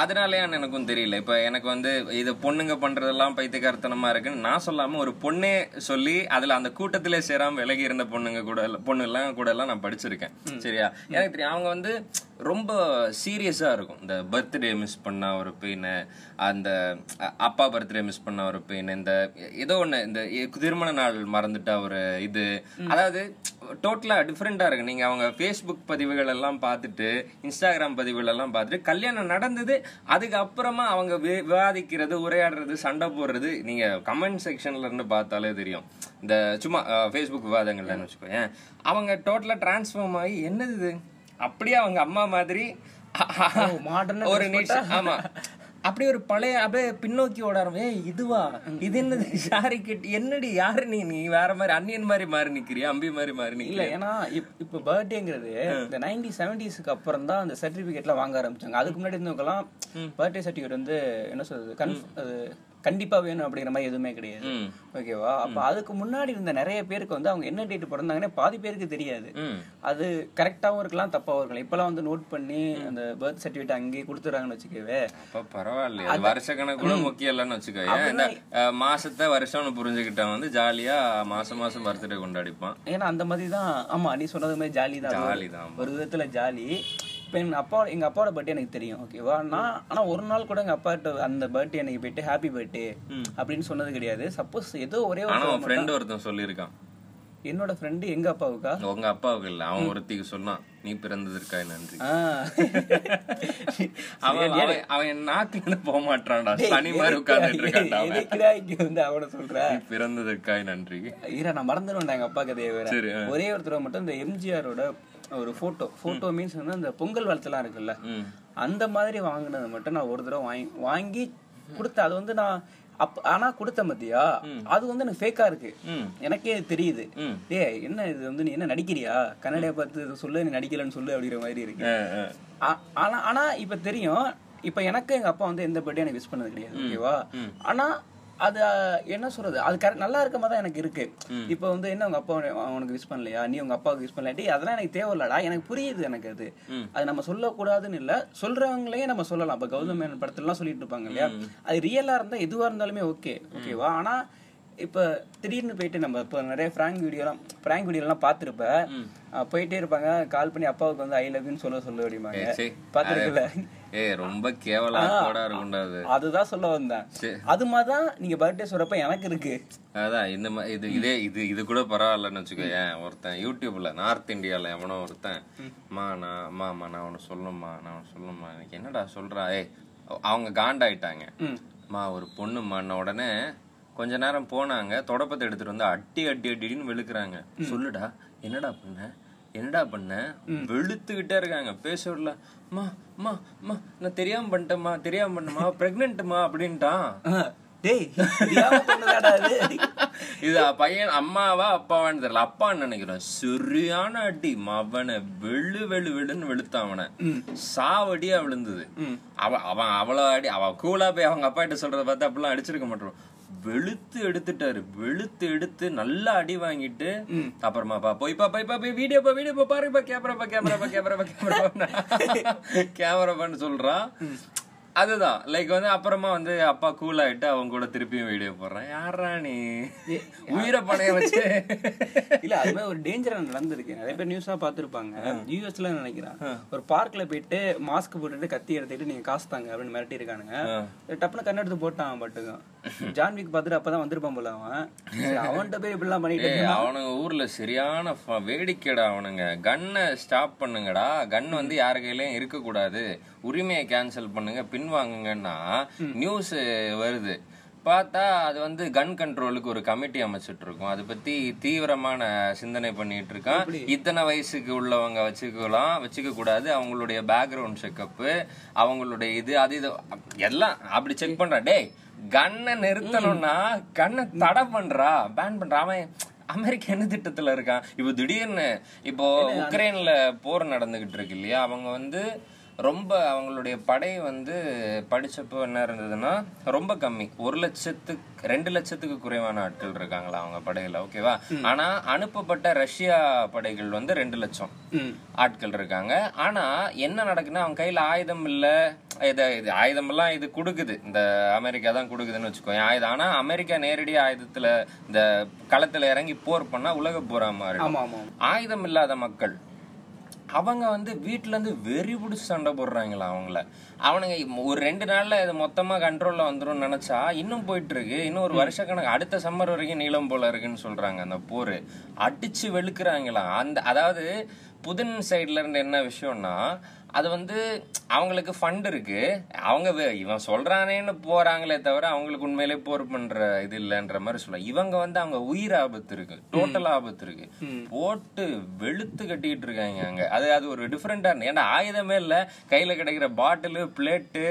அதனாலயான்னு எனக்கும் தெரியல. இப்போ எனக்கு வந்து இது பொண்ணுங்க பண்றதெல்லாம் பைத்தியக்காரத்தனமா இருக்குன்னு நான் சொல்லாம ஒரு பொண்ணே சொல்லி அதுல அந்த கூட்டத்திலே சேராம விலகி இருந்த பொண்ணுங்க கூட எல்லாம் நான் படிச்சிருக்கேன். சரியா, எனக்கு தெரியும் அவங்க வந்து ரொம்ப சீரியஸா இருக்கும். இந்த பர்த்டே மிஸ் பண்ண ஒரு பெயின், அந்த அப்பா பர்த்டே மிஸ் பண்ண ஒரு பெயின், இந்த ஏதோ ஒண்ணு இந்த திருமண நாள் மறந்துட்டா ஒரு இது, அதாவது டோட்டலா டிஃப்ரெண்டா இருக்கு. நீங்க அவங்க பேஸ்புக் பதிவுகள் எல்லாம் பார்த்துட்டு இன்ஸ்டாகிராம் பதிவுகள் எல்லாம் பார்த்துட்டு கல்யாணம் நடந்தது அதுக்கப்புறமா அவங்க விவாதிக்கிறது, உரையாடுறது, சண்டை போடுறது நீங்க கமெண்ட் செக்ஷன்ல இருந்து பார்த்தாலே தெரியும். இந்த சும்மா பேஸ்புக் விவாதங்கள்ல வச்சுக்கோங்க, அவங்க டோட்டலா டிரான்ஸ்ஃபார்ம் ஆகி என்னது அப்படியே அவங்க அம்மா மாதிரி ஒரு நிமிஷம், ஆமா அப்படியே ஒரு பழைய அப்படியே பின்னோக்கி ஓடாரம். இதுவா இது என்னது சாரி கிட்ட என்னடி யாரு நீ நீ வேற மாதிரி அன்னியன் மாதிரி மாறி நிக்கிறியா, அம்பி மாதிரி மாறி நிக்கிறியா? இல்ல, ஏன்னா இப்ப பர்த்டேங்கிறது இந்த 1970s அப்புறம் தான் அந்த சர்டிபிகேட் எல்லாம் வாங்க ஆரம்பிச்சாங்க. அதுக்கு முன்னாடி இருந்தவங்கலாம் பர்த்டே சர்டிபிகேட் வந்து என்ன சொல்றது, கண்டிப்பா வேணும் அப்படிங்கிற மாதிரி எதுவுமே கிடையாது. ஓகேவா, அப்ப அதுக்கு முன்னாடி இருந்த நிறைய பேருக்கு வந்து அவங்க என்ன டேட் பிறந்தாங்கன்னே பாதி பேருக்கு தெரியாது. அது கரெக்டாவும் இருக்கலாம், தப்பாவும் இருக்கலாம். இப்பெல்லாம் வந்து நோட் பண்ணி அந்த பர்த் சர்டிபிகேட் அங்கேயே கொடுத்துறாங்கன்னு வச்சுக்கவே பரவாயில்ல, வருஷ கணக்கு முக்கியம் இல்லைன்னு வச்சுக்கோ. மாசத்தை வருஷம்னு புரிஞ்சுக்கிட்டவன் வந்து ஜாலியா மாசம் மாசம் பர்த்டே கொண்டாடிப்பான். ஏன்னா அந்த மாதிரி தான். ஆமா, நீ சொன்னது மாதிரி ஜாலி தான் ஒரு விதத்துல ஜாலி. இப்போ எங்கள் அப்பாவோட பர்த்டே எனக்கு தெரியும். ஓகேவா, நான் ஆனால் ஒரு நாள் கூட எங்கள் அப்பாட்ட அந்த பர்த்டே எனக்கு போயிட்டு ஹாப்பி பர்த்டே அப்படின்னு சொன்னது கிடையாது. சப்போஸ் ஏதோ ஒரே ஒரு ஃப்ரெண்டு ஒருத்தன் சொல்லியிருக்கான். என்னோட ஃப்ரெண்டு எங்கள் அப்பாவுக்கா? உங்கள் அப்பாவுக்கு இல்லை, அவன் ஒருத்திக்கு சொன்னான், நீ பிறந்ததற்காக நன்றி. அவன் நாக்கில போக மாட்டான்டா, சனி மாதிரி உட்கார்ந்துட்டு இருக்கான். அவனை சொல்றேன் பிறந்ததற்காக நன்றி. நான் மறந்துடுவேன் எங்கள் அப்பா கதையை வேற. ஒரே ஒருத்தர் மட்டும் இந்த எம்ஜிஆரோட ஒரு போட்டோ மீன்ஸ் வந்து அந்த பொங்கல் வளர்த்தெல்லாம் இருக்குல்ல, அந்த மாதிரி வாங்கினது மட்டும் நான் ஒரு தடவை வாங்கி கொடுத்தேன். அது வந்து நான் ஆனா கொடுத்த மத்தியா அது வந்து எனக்கு ஃபேக்கா இருக்கு, எனக்கே தெரியுது. டே என்ன இது வந்து நீ என்ன நடிக்கிறியா, கன்னடையை பார்த்து சொல்லு, நீ நடிக்கலன்னு சொல்லு அப்படிங்கிற மாதிரி இருக்கு. ஆனா இப்ப தெரியும், இப்ப எனக்கு எங்க அப்பா வந்து எந்த பர்த்டே எனக்கு விஷ் பண்ணது கிடையாது. ஓகேவா, ஆனா அது என்ன சொல்றது, அது கரெக்ட் நல்லா இருக்க மாதிரி தான் எனக்கு இருக்கு. இப்போ வந்து என்ன உங்க அப்பா உனக்கு விஷ் பண்ணலையா, நீ உங்க அப்பாவுக்கு விஷ் பண்ணலாட்டி அதெல்லாம் எனக்கு தேவையில்லடா. எனக்கு புரியுது, எனக்கு அது நம்ம சொல்லக்கூடாதுன்னு இல்லை, சொல்றவங்களையே நம்ம சொல்லலாம். இப்போ கௌதம் மேனன் படத்துலலாம் சொல்லிட்டு இருப்பாங்க இல்லையா, அது ரியலா இருந்தா எதுவா இருந்தாலுமே ஓகேவா. ஆனா இப்போ திடீர்னு போயிட்டு நம்ம இப்போ நிறைய பிராங்க் வீடியோலாம் பார்த்துருப்ப, போயிட்டே இருப்பாங்க கால் பண்ணி அப்பாவுக்கு வந்து ஐ லவ்னு சொல்ல அப்படிமாங்க. பார்த்துருக்கல? ரொம்ப கேவலமா அதுதான் சொல்ல வந்தேன். அது மாதிரிதான் நீங்க பர்த்டே சொல்றப்ப எனக்கு இருக்கு. அதான் இந்த மாதிரி இது கூட பரவாயில்லன்னு வச்சுக்கோயேன். ஒருத்தன் யூடியூப்ல நார்த் இந்தியால எவனோ ஒருத்தன், நான் அவனை சொல்லுமா எனக்கு என்னடா சொல்றா, அவங்க காண்டாயிட்டாங்க. ஒரு பொண்ணுமா உடனே கொஞ்ச நேரம் போனாங்க, தொடப்பத்தை எடுத்துட்டு வந்து அடின்னு வெளுக்குறாங்க. சொல்லுடா என்னடா பண்ண வெளுத்துக்கிட்டே இருக்காங்க. பேசல நான் தெரியாம பண்ணமா பிரெக்னன்ட்மா அப்படின்ட்டான். இது பையன் அம்மாவா அப்பாவான்னு தெரியல, அப்பான்னு நினைக்கிறேன். சரியான அடி, அவனை வெளுன்னு வெளுத்தான். அவனை சாவடியா விழுந்தது. அவன் அவ்வளவு அடி. அவன் கூலா போய் அவங்க அப்பா கிட்ட சொல்றத பார்த்து அப்படிலாம் அடிச்சிருக்க மாட்டான். வெளுத்து எடுத்து நல்லா அடி வாங்கிட்டு அப்புறமாப்பா போய் வீடியோப்பா பாருப்பா கேமராப்பா கேமராப்பா கேமராப்பா கேமராப்பா கேமராப்பான்னு சொல்றான். அதுதான் லைக் வந்து அப்புறமா வந்து அப்பா கூல் ஆகிட்டு அவங்க கூட திருப்பியும் வீடியோ போடுறேன். யாரா நீ உயிரை பணைய வச்சு இல்லை, அது மாதிரி ஒரு டேஞ்சராக நடந்திருக்கு. நிறைய பேர் நியூஸாக பார்த்துருப்பாங்க. யூஎஸ்ல நினைக்கிறேன் ஒரு பார்க்கில் போயிட்டு மாஸ்க் போட்டுட்டு கத்தி எடுத்துக்கிட்டு நீங்கள் காசு தாங்க அப்படின்னு மிரட்டி இருக்கானுங்க. டப்புன்னு கண்ணு எடுத்து போட்டான் பட்டுக்கும். ஜான்விக் பார்த்துட்டு அப்பதான் வந்திருப்பான் போல அவன். அவன்கிட்ட போய் இப்படிலாம் பண்ணிட்டு அவனுங்க ஊர்ல சரியான வேடிக்கைடா. அவனுங்க கன்னை ஸ்டாப் பண்ணுங்கடா, கன் வந்து யாரு கையிலயும் இருக்க கூடாது, உரிமையை கேன்சல் பண்ணுங்க, பின்வாங்குங்கன்னா நியூஸ் வருது. பார்த்தா அது வந்து கன் கண்ட்ரோலுக்கு ஒரு கமிட்டி அமைச்சிட்டு இருக்கோம், அதை பத்தி தீவிரமான சிந்தனை பண்ணிட்டு இருக்கான். இத்தனை வயசுக்கு உள்ளவங்க வச்சுக்கலாம், வச்சுக்க கூடாது, அவங்களுடைய பேக்ரவுண்ட் செக்கப்பு, அவங்களுடைய இது அது இது எல்லாம் அப்படி செக் பண்றா. டே கண்ணை நிறுத்தணும்னா கண்ணை தடை பண்றா, பேன் பண்றா. அவன் அமெரிக்கா என்ன திட்டத்துல இருக்கான்? இப்போ திடீர்னு இப்போ உக்ரைன்ல போர் நடந்துகிட்டு இருக்கு இல்லையா, அவங்க வந்து ரொம்ப அவங்களுடைய படை வந்து படித்தப்போ என்ன இருந்ததுன்னா ரொம்ப கம்மி, 1,00,000-2,00,000 குறைவான ஆட்கள் இருக்காங்களா அவங்க படையில், ஓகேவா? ஆனால் அனுப்பப்பட்ட ரஷ்யா படைகள் வந்து 2,00,000 ஆட்கள் இருக்காங்க. ஆனால் என்ன நடக்குன்னா அவங்க கையில் ஆயுதம் இல்லை. இது ஆயுதமெல்லாம் இது கொடுக்குது, இந்த அமெரிக்கா தான் கொடுக்குதுன்னு வச்சுக்கோங்க ஆயுதம். ஆனால் அமெரிக்கா நேரடியாக ஆயுதத்தில் இந்த களத்தில் இறங்கி போர் பண்ணால் உலக போரா மாதிரி. ஆயுதம் இல்லாத மக்கள் அவங்க வந்து வீட்டிலேருந்து வெறி பிடிச்சி சண்டை போடுறாங்களா. அவங்கள அவனுங்க ஒரு 2 நாளில் இது மொத்தமாக கண்ட்ரோலில் வந்துடும் நினச்சா இன்னும் போயிட்டுருக்கு. இன்னும் ஒரு வருஷக்கணக்கு அடுத்த சம்மர் வரைக்கும் நீளம் போல இருக்குன்னு சொல்கிறாங்க. அந்த போர் அடித்து வெளுக்கிறாங்களா. அந்த அதாவது புதின் சைட்லேருந்து என்ன விஷயம்னா அது வந்து அவங்களுக்கு ஃபண்ட் இருக்குது, அவங்க இவன் சொல்கிறானேன்னு போகிறாங்களே தவிர அவங்களுக்கு உண்மையிலே போர் பண்ணுற இது இல்லைன்ற மாதிரி சொல்லலாம். இவங்க வந்து அவங்க உயிர் ஆபத்து இருக்குது, டோட்டல் ஆபத்து இருக்குது, போட்டு வெளுத்து கட்டிக்கிட்டு இருக்காங்க அங்கே. அது அது ஒரு டிஃப்ரெண்ட்டாக இருக்கு. ஏன்னா ஆயுதமே இல்லை, கையில் கிடைக்கிற பாட்டிலு பிளேட்டு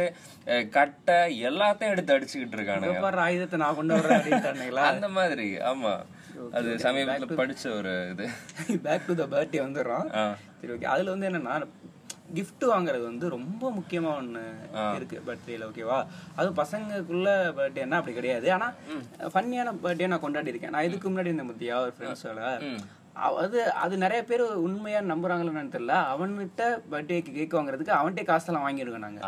கட்டை எல்லாத்தையும் எடுத்து அடிச்சுக்கிட்டு இருக்கானுங்க. ஆயுதத்தை நான் கொண்டு வர்றேன் அந்த மாதிரி. ஆமாம், அது சமீபத்தில் படிச்ச ஒரு இது. பேக் டு த பர்த்டே வந்துடுறோம். சரி, ஓகே. அதில் வந்து என்னன்னா கிஃப்ட் வாங்குறது வந்து ரொம்ப முக்கியமா ஒண்ணு இருக்கு பர்த்டேல, ஓகேவா? அது பசங்களுக்குள்ள பர்த்டேன்னா அப்படி கிடையாது. ஆனா ஃபன்னியான பர்த்டே நான் கொண்டாடி இருக்கேன். நான் இதுக்கு முன்னாடி இருந்த முத்தியா ஒரு ஃப்ரெண்ட்ஸோட அது அது நிறைய பேர் உண்மையா நம்புறாங்களான்னு தெரியல. அவன்கிட்ட பர்த்டே கேக் வாங்குறதுக்கு அவன்கிட்ட காசெல்லாம் வாங்கிடுவோம் நாங்க.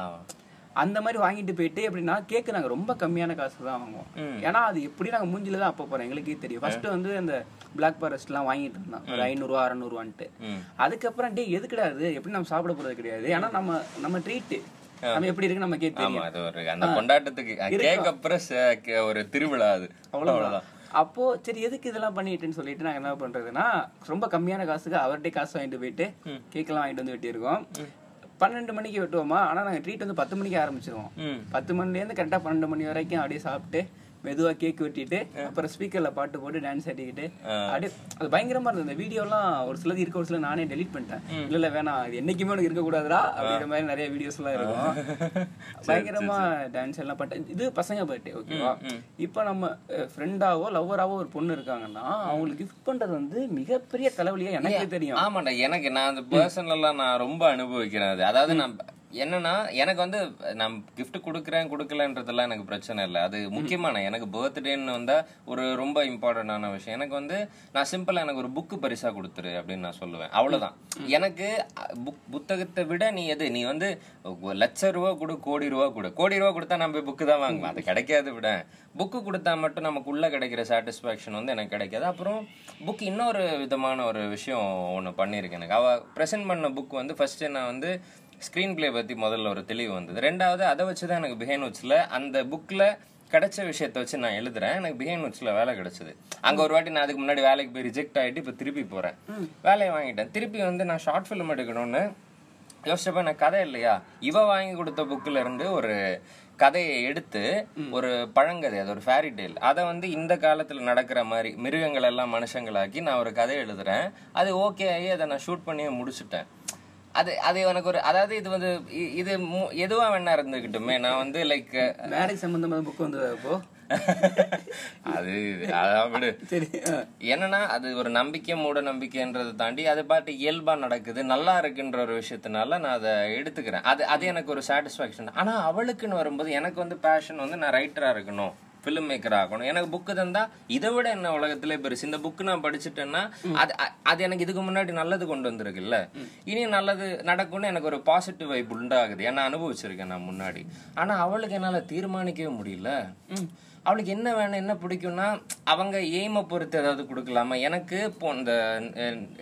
அந்த மாதிரி வாங்கிட்டு போயிட்டு எப்படின்னா கேக்கு நாங்கள் ரொம்ப கம்மியான காசு தான் வாங்குவோம். ஏன்னா அது எப்படி நாங்கள் மூஞ்சில தான் அப்போ போகிறோம் எங்களுக்கே தெரியும். ஃபர்ஸ்ட்டு வந்து அந்த பிளாக் ஃபாரஸ்ட்லாம் வாங்கிட்டு இருந்தோம் ஒரு 500-600 ரூபான்ட்டு. அதுக்கப்புறம் டே எது கிடையாது, எப்படி நம்ம சாப்பிட போகிறது கிடையாது. ஏன்னா நம்ம ட்ரீட்டு நம்ம எப்படி இருக்கு நமக்கே தெரியும். அந்த கொண்டாட்டத்துக்கு ஒரு திருவிழா அது அவ்வளோதான். அப்போ சரி எதுக்கு இதெல்லாம் பண்ணிட்டுன்னு சொல்லிட்டு நாங்க என்ன பண்றதுன்னா ரொம்ப கம்மியான காசுக்கு அவர்கிட்ட காசு வாங்கிட்டு போயிட்டு கேக்கெல்லாம் வாங்கிட்டு வந்து வெட்டியிருக்கோம். 12 மணிக்கு வெட்டுவோமா, ஆனால் நாங்கள் ட்ரீட் வந்து 10 மணிக்கு ஆரம்பிச்சிருவோம். 10 மணிலேருந்து கரெக்டாக 12 மணி வரைக்கும் அப்படியே சாப்பிட்டு மெதுவாக கேக் வெட்டிட்டு அப்புறம் ஸ்பீக்கரில் பாட்டு போட்டு டான்ஸ் ஆடிக்கிட்டு அப்படியே அது பயங்கரமாக இருந்தது. அந்த வீடியோலாம் ஒரு சிலது இருக்க, ஒரு சில நானே டெலிட் பண்ணிட்டேன். இல்லை வேணாம், அது என்றைக்குமே உனக்கு இருக்கக்கூடாதுடா அப்படிங்கிற மாதிரி நிறைய வீடியோஸ்லாம் இருக்கும். பயங்கரமாக டான்ஸ் எல்லாம் பண்ணிட்டேன். இது பசங்க பர்த்டே, ஓகேவா? இப்போ நம்ம ஃப்ரெண்டாவோ லவ்வராகவோ ஒரு பொண்ணு இருக்காங்கன்னா அவங்களுக்கு கிஃப்ட் பண்ணுறது வந்து மிகப்பெரிய தலைவலியாக எனக்கு தெரியும். ஆமாண்டா, எனக்கு நான் அந்த பர்சனலாக நான் ரொம்ப அனுபவிக்கிறேன். அது அதாவது நான் என்னன்னா எனக்கு வந்து நான் கிஃப்ட் கொடுக்குறேன் கொடுக்கலன்றதெல்லாம் எனக்கு பிரச்சனை இல்லை. அது முக்கியமான எனக்கு பர்த்டேன்னு வந்தால் ஒரு ரொம்ப இம்பார்ட்டண்டான விஷயம். எனக்கு வந்து நான் சிம்பிளாக எனக்கு ஒரு புக்கு பரிசாக கொடுத்துரு அப்படின்னு நான் சொல்லுவேன், அவ்வளோதான். எனக்கு புத்தகத்தை விட நீ எது நீ வந்து 1,00,000 ரூபா கொடு, கோடி ரூபா கொடு. கோடி ரூபா கொடுத்தா நம்ம புக்கு தான் வாங்குவேன், அது கிடைக்காது. விட புக்கு கொடுத்தா மட்டும் நமக்கு உள்ளே கிடைக்கிற சாட்டிஸ்ஃபேக்ஷன் வந்து எனக்கு கிடைக்காது. அப்புறம் புக் இன்னொரு விதமான ஒரு விஷயம் ஒன்று பண்ணியிருக்கேன். எனக்கு அவள் ப்ரெசென்ட் பண்ண புக் வந்து ஃபஸ்ட்டு நான் வந்து ஸ்க்ரீன் பிளே பற்றி முதல்ல ஒரு தெளிவு வந்தது. ரெண்டாவது அதை வச்சு தான் எனக்கு பிஹேனூச்சில் அந்த புக்கில் கிடைச்ச விஷயத்தை வச்சு நான் எழுதுறேன். எனக்கு பிஹேனூச்சில் வேலை கிடச்சிது. அங்கே ஒரு வாட்டி நான் அதுக்கு முன்னாடி வேலைக்கு போய் ரிஜெக்ட் ஆகிட்டு இப்போ திருப்பி போகிறேன், வேலையை வாங்கிட்டேன். திருப்பி வந்து நான் ஷார்ட் ஃபிலிம் எடுக்கணும்னு யோசிச்சப்போ எனக்கு கதை இல்லையா, இவ வாங்கி கொடுத்த புக்கில் இருந்து ஒரு கதையை எடுத்து ஒரு பழங்கதை, அது ஒரு ஃபேரி டெய்ல், அதை வந்து இந்த காலத்தில் நடக்கிற மாதிரி மிருகங்கள் எல்லாம் மனுஷங்களாக்கி நான் ஒரு கதை எழுதுறேன். அது ஓகே ஆகி அதை நான் ஷூட் பண்ணியே முடிச்சுட்டேன். அது அது எனக்கு ஒரு அதாவது இது வந்து இது எதுவா வேணா இருந்துக்கிட்டுமே நான் வந்து லைக் மேரேஜ் சம்பந்தமான புக் வந்ததப்போ அது அப்படி என்னன்னா அது ஒரு நம்பிக்கை மூட நம்பிக்கைன்றதை தாண்டி அது பாட்டு இயல்பா நடக்குது, நல்லா இருக்குன்ற ஒரு விஷயத்தினால நான் அதை எடுத்துக்கிறேன். அது அது எனக்கு ஒரு சாட்டிஸ்ஃபேக்ஷன். ஆனா அவளுக்குன்னு வரும்போது எனக்கு வந்து பேஷன் வந்து நான் ரைட்டரா இருக்கணும், ஃபிலிம் மேக்கர் ஆகணும். எனக்கு புக்கு தந்தால் இதை விட என்ன உலகத்திலே பெருசு. இந்த புக்கு நான் படிச்சுட்டேன்னா அது அது எனக்கு இதுக்கு முன்னாடி நல்லது கொண்டு வந்திருக்குல்ல, இனி நல்லது நடக்கும்னு எனக்கு ஒரு பாசிட்டிவ் வைப் உண்டாகுது, ஏன்னா அனுபவிச்சிருக்கேன் நான் முன்னாடி. ஆனால் அவளுக்கு என்னால் தீர்மானிக்கவே முடியல. அவளுக்கு என்ன வேணும் என்ன பிடிக்கும்னா அவங்க எய்மை பொறுத்து ஏதாவது கொடுக்கலாமா. எனக்கு இப்போ இந்த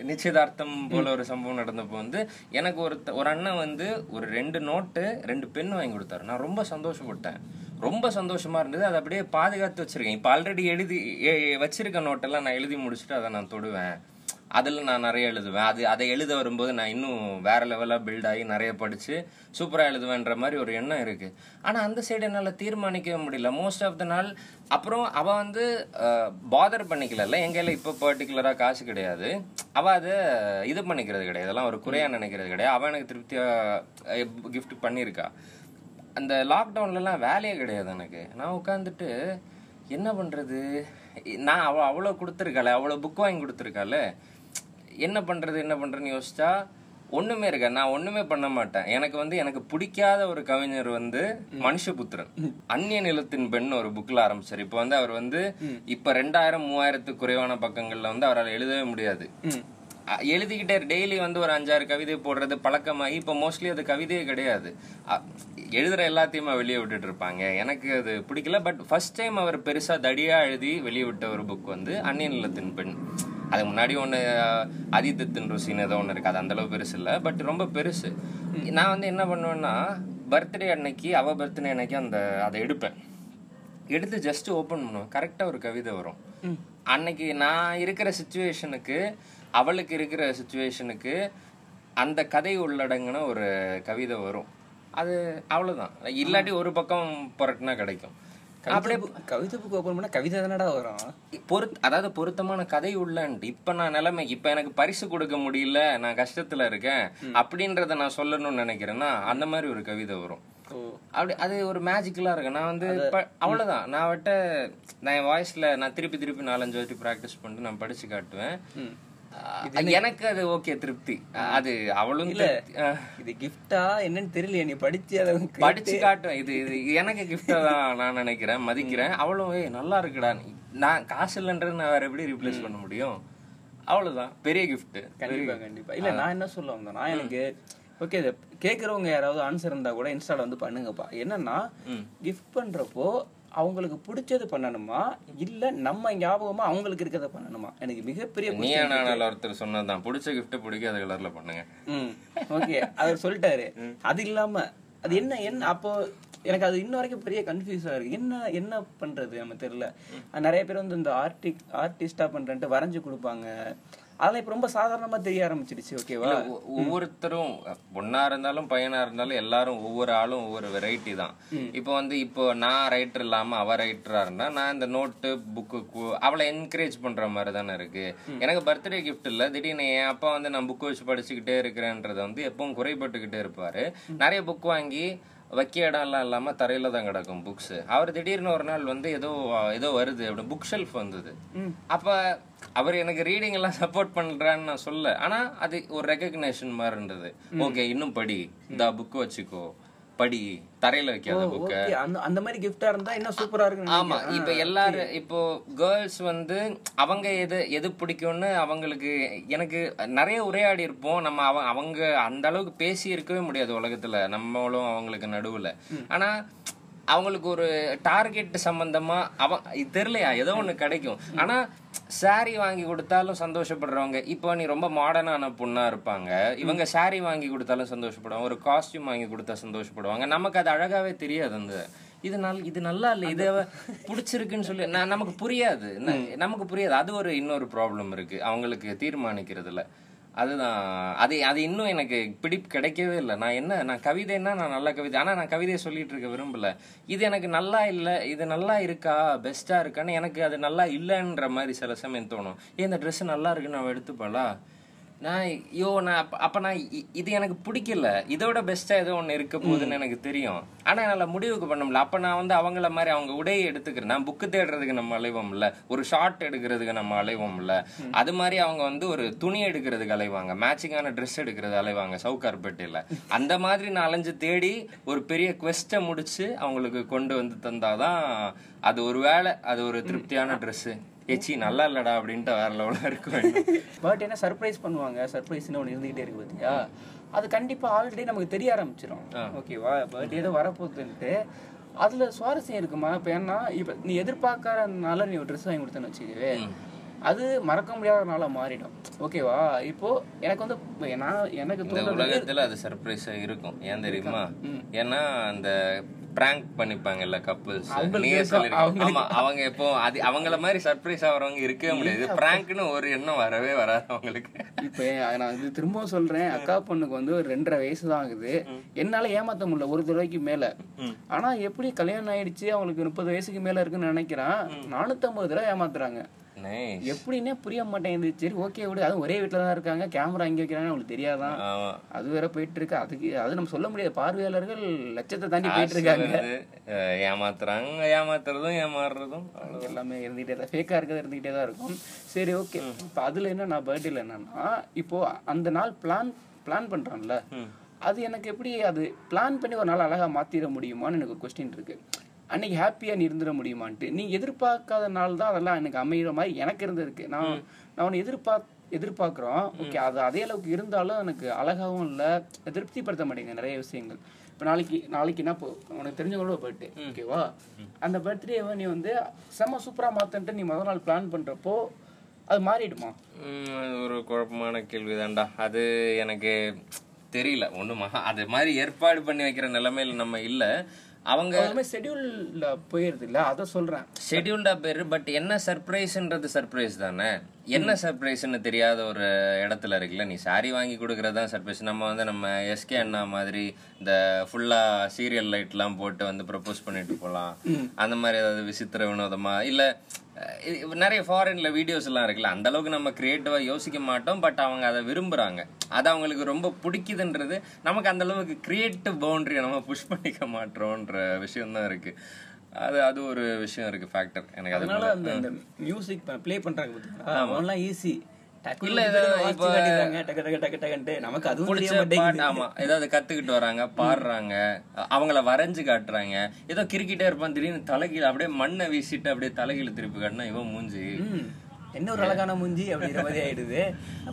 நிச்சயதார்த்தம் போல ஒரு சம்பவம் நடந்தப்போ வந்து எனக்கு ஒரு அண்ணன் வந்து ஒரு 2 நோட்டு 2 பென் வாங்கி கொடுத்தாரு. நான் ரொம்ப சந்தோஷப்பட்டேன், ரொம்ப சந்தோஷமா இருந்தது. அதை அப்படியே பாதுகாத்து வச்சிருக்கேன். இப்போ ஆல்ரெடி எழுதி வச்சிருக்க நோட்டெல்லாம் நான் எழுதி முடிச்சுட்டு அதை நான் தொடுவேன், அதில் நான் நிறைய எழுதுவேன். அதை எழுத வரும்போது நான் இன்னும் வேற லெவலாக பில்ட் ஆகி நிறைய படித்து சூப்பராக எழுதுவேன்ற மாதிரி ஒரு எண்ணம் இருக்குது. ஆனால் அந்த சைடு என்னால் தீர்மானிக்கவே முடியல மோஸ்ட் ஆஃப் த நாள். அப்புறம் அவள் வந்து பாதர் பண்ணிக்கல, எங்கையில் இப்போ பர்டிகுலராக காசு கிடையாது, அவள் அதை இது பண்ணிக்கிறது கிடையாது, அதெல்லாம் ஒரு குறையாக நினைக்கிறது கிடையாது. அவள் எனக்கு திருப்தியாக கிஃப்ட் பண்ணியிருக்கா. அந்த லாக்டவுன்லலாம் வேலையே கிடையாது எனக்கு. நான் உட்காந்துட்டு என்ன பண்ணுறது, நான் அவ்வளோ கொடுத்துருக்காளே, அவ்வளோ புக் வாங்கி கொடுத்துருக்காளே, என்ன பண்ணுறதுன்னு யோசிச்சா ஒன்றுமே இருக்கா. நான் ஒன்றுமே பண்ண மாட்டேன். எனக்கு வந்து எனக்கு பிடிக்காத ஒரு கவிஞர் வந்து மனுஷ புத்திரன், அந்நிய நிலத்தின் பெண் ஒரு புக்கில் ஆரம்பிச்சார். இப்போ வந்து அவர் வந்து இப்போ 2000-3000 குறைவான பக்கங்களில் வந்து அவரால் எழுதவே முடியாது. எழுதிக்கிட்டே டெய்லி வந்து ஒரு 5-6 கவிதை போடுறது பழக்கமாகி இப்போ மோஸ்ட்லி அது கவிதையே கிடையாது, எழுதுகிற எல்லாத்தையுமே வெளியே விட்டுட்டு இருப்பாங்க. எனக்கு அது பிடிக்கல. பட் ஃபர்ஸ்ட் டைம் அவர் பெருசாக தடியாக எழுதி வெளியே விட்ட ஒரு புக் வந்து அந்நிய நிலத்தின் பெண். அதுக்கு முன்னாடி ஒன்று ஆதித்தத்தின் ருசின்னு ஏதோ ஒன்று இருக்குது, அது அந்தளவு பெருசு இல்லை, பட் ரொம்ப பெருசு. நான் வந்து என்ன பண்ணுவேன்னா பர்த்டே அன்னைக்கு அவள் பர்த்டே அன்னைக்கு அதை எடுப்பேன், எடுத்து ஜஸ்ட் ஓப்பன் பண்ணுவேன். கரெக்டாக ஒரு கவிதை வரும். அன்னைக்கு நான் இருக்கிற சுச்சுவேஷனுக்கு அவளுக்கு இருக்கிற சுச்சுவேஷனுக்கு அந்த கதை உள்ளடங்கின ஒரு கவிதை வரும். அது அவ்வளோதான், இல்லாட்டி ஒரு பக்கம் புரட்டினா கிடைக்கும். அப்படியே கவிதை புக் ஓப்பன் பண்ணால் கவிதை தானடா வரும். அதாவது பொருத்தமான கதை உள்ளன்ட்டு இப்போ நான் நிலைமை, இப்போ எனக்கு பரிசு கொடுக்க முடியல, நான் கஷ்டத்தில் இருக்கேன் அப்படின்றத நான் சொல்லணும்னு நினைக்கிறேன்னா அந்த மாதிரி ஒரு கவிதை வரும். அப்படி அது ஒரு மேஜிக்கலாக இருக்கு. நான் வந்து அவ்வளோதான், நான் விட்ட நான் என் வாய்ஸில் நான் திருப்பி 4-5 வாட்டி ப்ராக்டிஸ் பண்ணிட்டு நான் படித்து காட்டுவேன். எனக்கு அது ஓகே, திருப்தி. அது அவளும் இல்ல, இது கிஃப்டா என்னன்னு தெரியல, நீ படிச்சு காட்டும், இது எனக்கு கிஃப்டா தான் நான் நினைக்கிறேன், மதிக்கிறேன். அவளும் நல்லா இருக்குடா, நான் காசு இல்லைன்றது நான் வேற எப்படி ரீப்ளேஸ் பண்ண முடியும், அவ்வளவுதான், பெரிய கிஃப்ட். கண்டிப்பா இல்ல, நான் என்ன சொல்ல வந்தேன்னா எனக்கு ஓகே, இதை கேட்கறவங்க யாராவது ஆன்சர் இருந்தா கூட இன்ஸ்டால வந்து பண்ணுங்கப்பா. என்னன்னா கிஃப்ட் பண்றப்போ அவங்களுக்கு பிடிச்சது பண்ணணுமா இல்ல நம்ம ஞாபகமா அவங்களுக்கு இருக்கிறத பண்ணணுமா? எனக்கு மிகப்பெரிய ஒருத்தர் சொன்னதுதான், பிடிச்ச கிஃப்ட் பிடிக்காத கலர்ல பண்ணுங்க. ஓகே, அவர் சொல்லிட்டாரு. அது இல்லாம அது என்ன அப்போ எனக்கு அது இன்ன வரைக்கும் பெரிய கன்ஃபியூஸா இருக்கு. என்ன பண்றது நம்ம தெரியல. நிறைய பேர் வந்து இந்த ஆர்டிஸ்டா பண்றேன்ட்டு வரைஞ்சு கொடுப்பாங்க. அதெல்லாம் இப்போ ரொம்ப சாதாரணமாக தெரிய ஆரம்பிச்சிடுச்சு. ஓகேவா, ஒவ்வொருத்தரும் பொண்ணா இருந்தாலும் பையனா இருந்தாலும் எல்லாரும் ஒவ்வொரு ஆளும் ஒவ்வொரு வெரைட்டி தான். இப்போ வந்து இப்போ நான் ரைட்டர் இல்லாமல் அவள் ரைட்டராக இருந்தால் நான் இந்த நோட்டு புக்கு அவளை என்கரேஜ் பண்ணுற மாதிரி தானே இருக்கு. எனக்கு பர்த்டே கிஃப்ட் இல்லை, திடீர்னு என் அப்பா வந்து நான் புக்கு வச்சு படிச்சுக்கிட்டே இருக்கிறேன்றதை வந்து எப்பவும் குறைபட்டுக்கிட்டே இருப்பார். நிறைய புக் வாங்கி வைக்க இடம்லாம் இல்லாமல் தரையில் தான் கிடக்கும் புக்ஸ். அவர் திடீர்னு ஒரு நாள் வந்து ஏதோ வருது அப்படின்னு புக் ஷெல்ஃப் வந்தது. அப்போ அவர் எனக்கு ரீடிங் எல்லாம் சப்போர்ட் பண்ணுறான்னு நான் சொல்ல, ஆனால் அது ஒரு ரெகக்னேஷன் மாதிரி இருந்தது. ஓகே, இன்னும் படி, இந்த புக்கு வச்சுக்கோ, படி, தரையில வைக்காத புக்கு, அந்த மாதிரி கிஃப்டா இருந்தா இன்னும் சூப்பரா இருக்கு. ஆமா, இப்ப எல்லாரும் இப்போ கேர்ள்ஸ் வந்து அவங்க எது பிடிக்கும்னு அவங்களுக்கு எனக்கு நிறைய உரையாடி இருப்போம். நம்ம அவங்க அந்த அளவுக்கு பேசி இருக்கவே முடியாது உலகத்துல, நம்மளும் அவங்களுக்கு நடுவுல. ஆனா அவங்களுக்கு ஒரு டார்கெட் சம்பந்தமா இது தெரியலையா, ஏதோ ஒன்று கிடைக்கும். ஆனால் சாரி வாங்கி கொடுத்தாலும் சந்தோஷப்படுறவங்க, இப்போ நீ ரொம்ப மாடர்னான பொண்ணா இருப்பாங்க, இவங்க சாரி வாங்கி கொடுத்தாலும் சந்தோஷப்படுவாங்க, ஒரு காஸ்டியூம் வாங்கி கொடுத்தா சந்தோஷப்படுவாங்க. நமக்கு அது அழகாவே தெரியாது. அந்த இது நல்லா இல்லை, இது பிடிச்சிருக்குன்னு சொல்லி நமக்கு புரியாது. அது ஒரு இன்னொரு ப்ராப்ளம் இருக்கு அவங்களுக்கு தீர்மானிக்கிறதுல. அதுதான் அது இன்னும் எனக்கு பிடிப்பு கிடைக்கவே இல்லை. நான் கவிதைன்னா நான் நல்ல கவிதை, ஆனால் நான் கவிதையை சொல்லிட்டு இருக்க விரும்பல. இது எனக்கு நல்லா இல்லை, இது நல்லா இருக்கா, பெஸ்ட்டாக இருக்கான்னு எனக்கு அது நல்லா இல்லைன்ற மாதிரி சில சமயம் தோணும். இந்த ட்ரெஸ் நல்லா இருக்குன்னு அவள் எடுத்துப்பாளா, நான் இது எனக்கு பிடிக்கல, இதோட பெஸ்ட்டாக ஏதோ ஒன்று இருக்க போகுதுன்னு எனக்கு தெரியும், ஆனால் என்னால் முடிவுக்கு பண்ண முடியல. அப்போ நான் அவங்கள மாதிரி அவங்க உடையை எடுத்துக்கிறேன். நான் புக்கு தேடுறதுக்கு நம்ம அலைவோம் இல்லை, ஒரு ஷார்ட் எடுக்கிறதுக்கு நம்ம அலைவோம் இல்லை, அது மாதிரி அவங்க ஒரு துணி எடுக்கிறதுக்கு அலைவாங்க, மேட்சிங்கான ட்ரெஸ் எடுக்கிறது அலைவாங்க சவுகார்பேட்டையில். அந்த மாதிரி நான் அலைஞ்சு தேடி ஒரு பெரிய குவெஸ்ட்டை முடிச்சு அவங்களுக்கு கொண்டு வந்து தந்தாதான் அது ஒரு வேலை, அது ஒரு திருப்தியான ட்ரெஸ்ஸு. ஏச்சி நல்லா இல்லடா அப்படின்ட்டு வேற லெவலாக இருக்கும். பட் என்ன சர்ப்ரைஸ் பண்ணுவாங்க, சர்ப்ரைஸ்ன்னு ஒன்று இருந்துகிட்டே இருக்கு பார்த்தியா, அது கண்டிப்பாக ஆல்ரெடி நமக்கு தெரிய ஆரம்பிச்சிடும். ஓகேவா, பர்த்டே தான் வரப்போகுதுன்ட்டு அதில் சுவாரஸ்யம் இருக்குமா? இப்போ ஏன்னா இப்போ நீ எதிர்பார்க்கறதுனால நீ ஒரு ட்ரெஸ் வாங்கி கொடுத்தேன்னு வச்சுக்கவே, அது மறக்க முடியாதனால மாறிடும். ஓகேவா, இப்போ எனக்கு எனக்கு உலகத்தில் அது சர்ப்ரைஸாக இருக்கும். ஏன் தெரியுமா, ஏன்னா அந்த பிராங்க் பண்ணிப்பாங்கல்ல கப்புள்ஸ், அவங்க இப்போ அது அவங்கள மாதிரி சர்ப்ரைஸ் ஆகிறவங்க இருக்கவே முடியாது. பிராங்க்னு ஒரு எண்ணம் வரவே வராது அவங்களுக்கு. இப்போ நான் இது திரும்பவும் சொல்றேன், அக்கா பொண்ணுக்கு ஒரு 2.5 வயசு தான் ஆகுது, என்னால ஏமாத்த முடியல, 1 தடவைக்கு மேல. ஆனா எப்படி கல்யாணம் ஆயிடுச்சு, அவங்களுக்கு 30 வயசுக்கு மேல இருக்குன்னு நினைக்கிறான், 450 தடவை ஏமாத்துறாங்க. எப்படின்னே புரிய மாட்டேங்குது. சரி ஓகே விடு, அதுவும் ஒரே வீட்டில் தான் இருக்காங்க, கேமரா இங்கே வைக்கிறாங்க, அவங்களுக்கு தெரியாதான், அது வேற போயிட்டு இருக்கு. அதுக்கு அது நம்ம சொல்ல முடியாது, பார்வையாளர்கள் லட்சத்தை தாண்டி போயிட்டு இருக்காங்க. ஏமாத்துறாங்க, ஏமாத்துறதும் ஏமாறுறதும் எல்லாமே இருந்துகிட்டே தான், ஃபேக்காக இருக்கிறது இருந்துகிட்டே தான் இருக்கும். சரி ஓகே, இப்போ அதில் என்னன்னா பர்த்டேல என்னன்னா இப்போ அந்த நாள் பிளான் பண்ணுறான்ல, அது எனக்கு எப்படி அது பிளான் பண்ணி ஒரு நாள் அழகாக மாற்றிட முடியுமான்னு எனக்கு கொஸ்டின் இருக்கு. அன்னைக்கு ஹாப்பியாக நீ இருந்துட முடியுமான்ட்டு, நீ எதிர்பார்க்காத நாள் தான் அதெல்லாம் எனக்கு அமைகிற மாதிரி எனக்கு இருந்திருக்கு. நான் ஒன்று எதிர்பார்க்குறோம் ஓகே, அது அதே அளவுக்கு இருந்தாலும் எனக்கு அழகாகவும் இல்லை, திருப்திப்படுத்த மாட்டேங்குது நிறைய விஷயங்கள். இப்போ நாளைக்குன்னா இப்போ உனக்கு தெரிஞ்சவங்களோட பர்த்டே ஓகேவா, அந்த பர்த்டேவை நீ செம்ம சூப்பராக மாற்றன்ட்டு நீ முதல் நாள் பிளான் பண்ணுறப்போ அது மாறிடுமா? ஒரு குழப்பமான கேள்வி தான்டா. அது எனக்கு தெரியல ஒன்றுமா, அது மாதிரி ஏற்பாடு பண்ணி வைக்கிற நிலைமையில நம்ம இல்லை. அவங்க ஷெட்யூல்ல போயிருது இல்லை, அதை சொல்கிறேன், ஷெட்யூல்டா போயிரு. பட் என்ன சர்ப்ரைஸ்ன்றது சர்ப்ரைஸ் தானே, என்ன சர்ப்ரைஸ்ன்னு தெரியாத ஒரு இடத்துல இருக்குல்ல. நீ சாரி வாங்கி கொடுக்குறது தான் சர்ப்ரைஸ். நம்ம நம்ம எஸ்கே அண்ணா மாதிரி இந்த ஃபுல்லாக சீரியல் லைட்லாம் போட்டு ப்ரப்போஸ் பண்ணிட்டு போகலாம், அந்த மாதிரி ஏதாவது விசித்திர வினோதமாக இல்லை. நிறைய ஃபாரின்ல வீடியோஸ்லாம் இருக்குல்ல, அந்த அளவுக்கு நம்ம கிரியேட்டிவாக யோசிக்க மாட்டோம். பட் அவங்க அதை விரும்புகிறாங்க, அது அவங்களுக்கு ரொம்ப பிடிக்குதுன்றது, நமக்கு அந்த அளவுக்கு கிரியேட்டிவ் பவுண்ட்ரியை நம்ம புஷ் பண்ணிக்க மாட்டோம்ன்ற விஷயம்தான் இருக்குது. அது ஒரு விஷயம் இருக்குது, ஃபேக்டர் எனக்கு. அதனால அந்த மியூசிக் ப்ளே பண்ணுறாங்க ஈஸி இல்ல, நமக்கு அது பிடிச்ச, ஆமா, ஏதாவது கத்துக்கிட்டு வராங்க, பாடுறாங்க, அவங்கள வரைஞ்சு காட்டுறாங்க. ஏதோ கிரிக்கெட்டே இருப்பான், திடீர்னு தலைகீழ அப்படியே மண்ணை வீசிட்டு அப்படியே தலைகீழ திருப்பி காட்டினா இவன் மூஞ்சி என்ன ஒரு அழகான மூஞ்சி அப்படிங்கிற மாதிரி ஆயிடுது.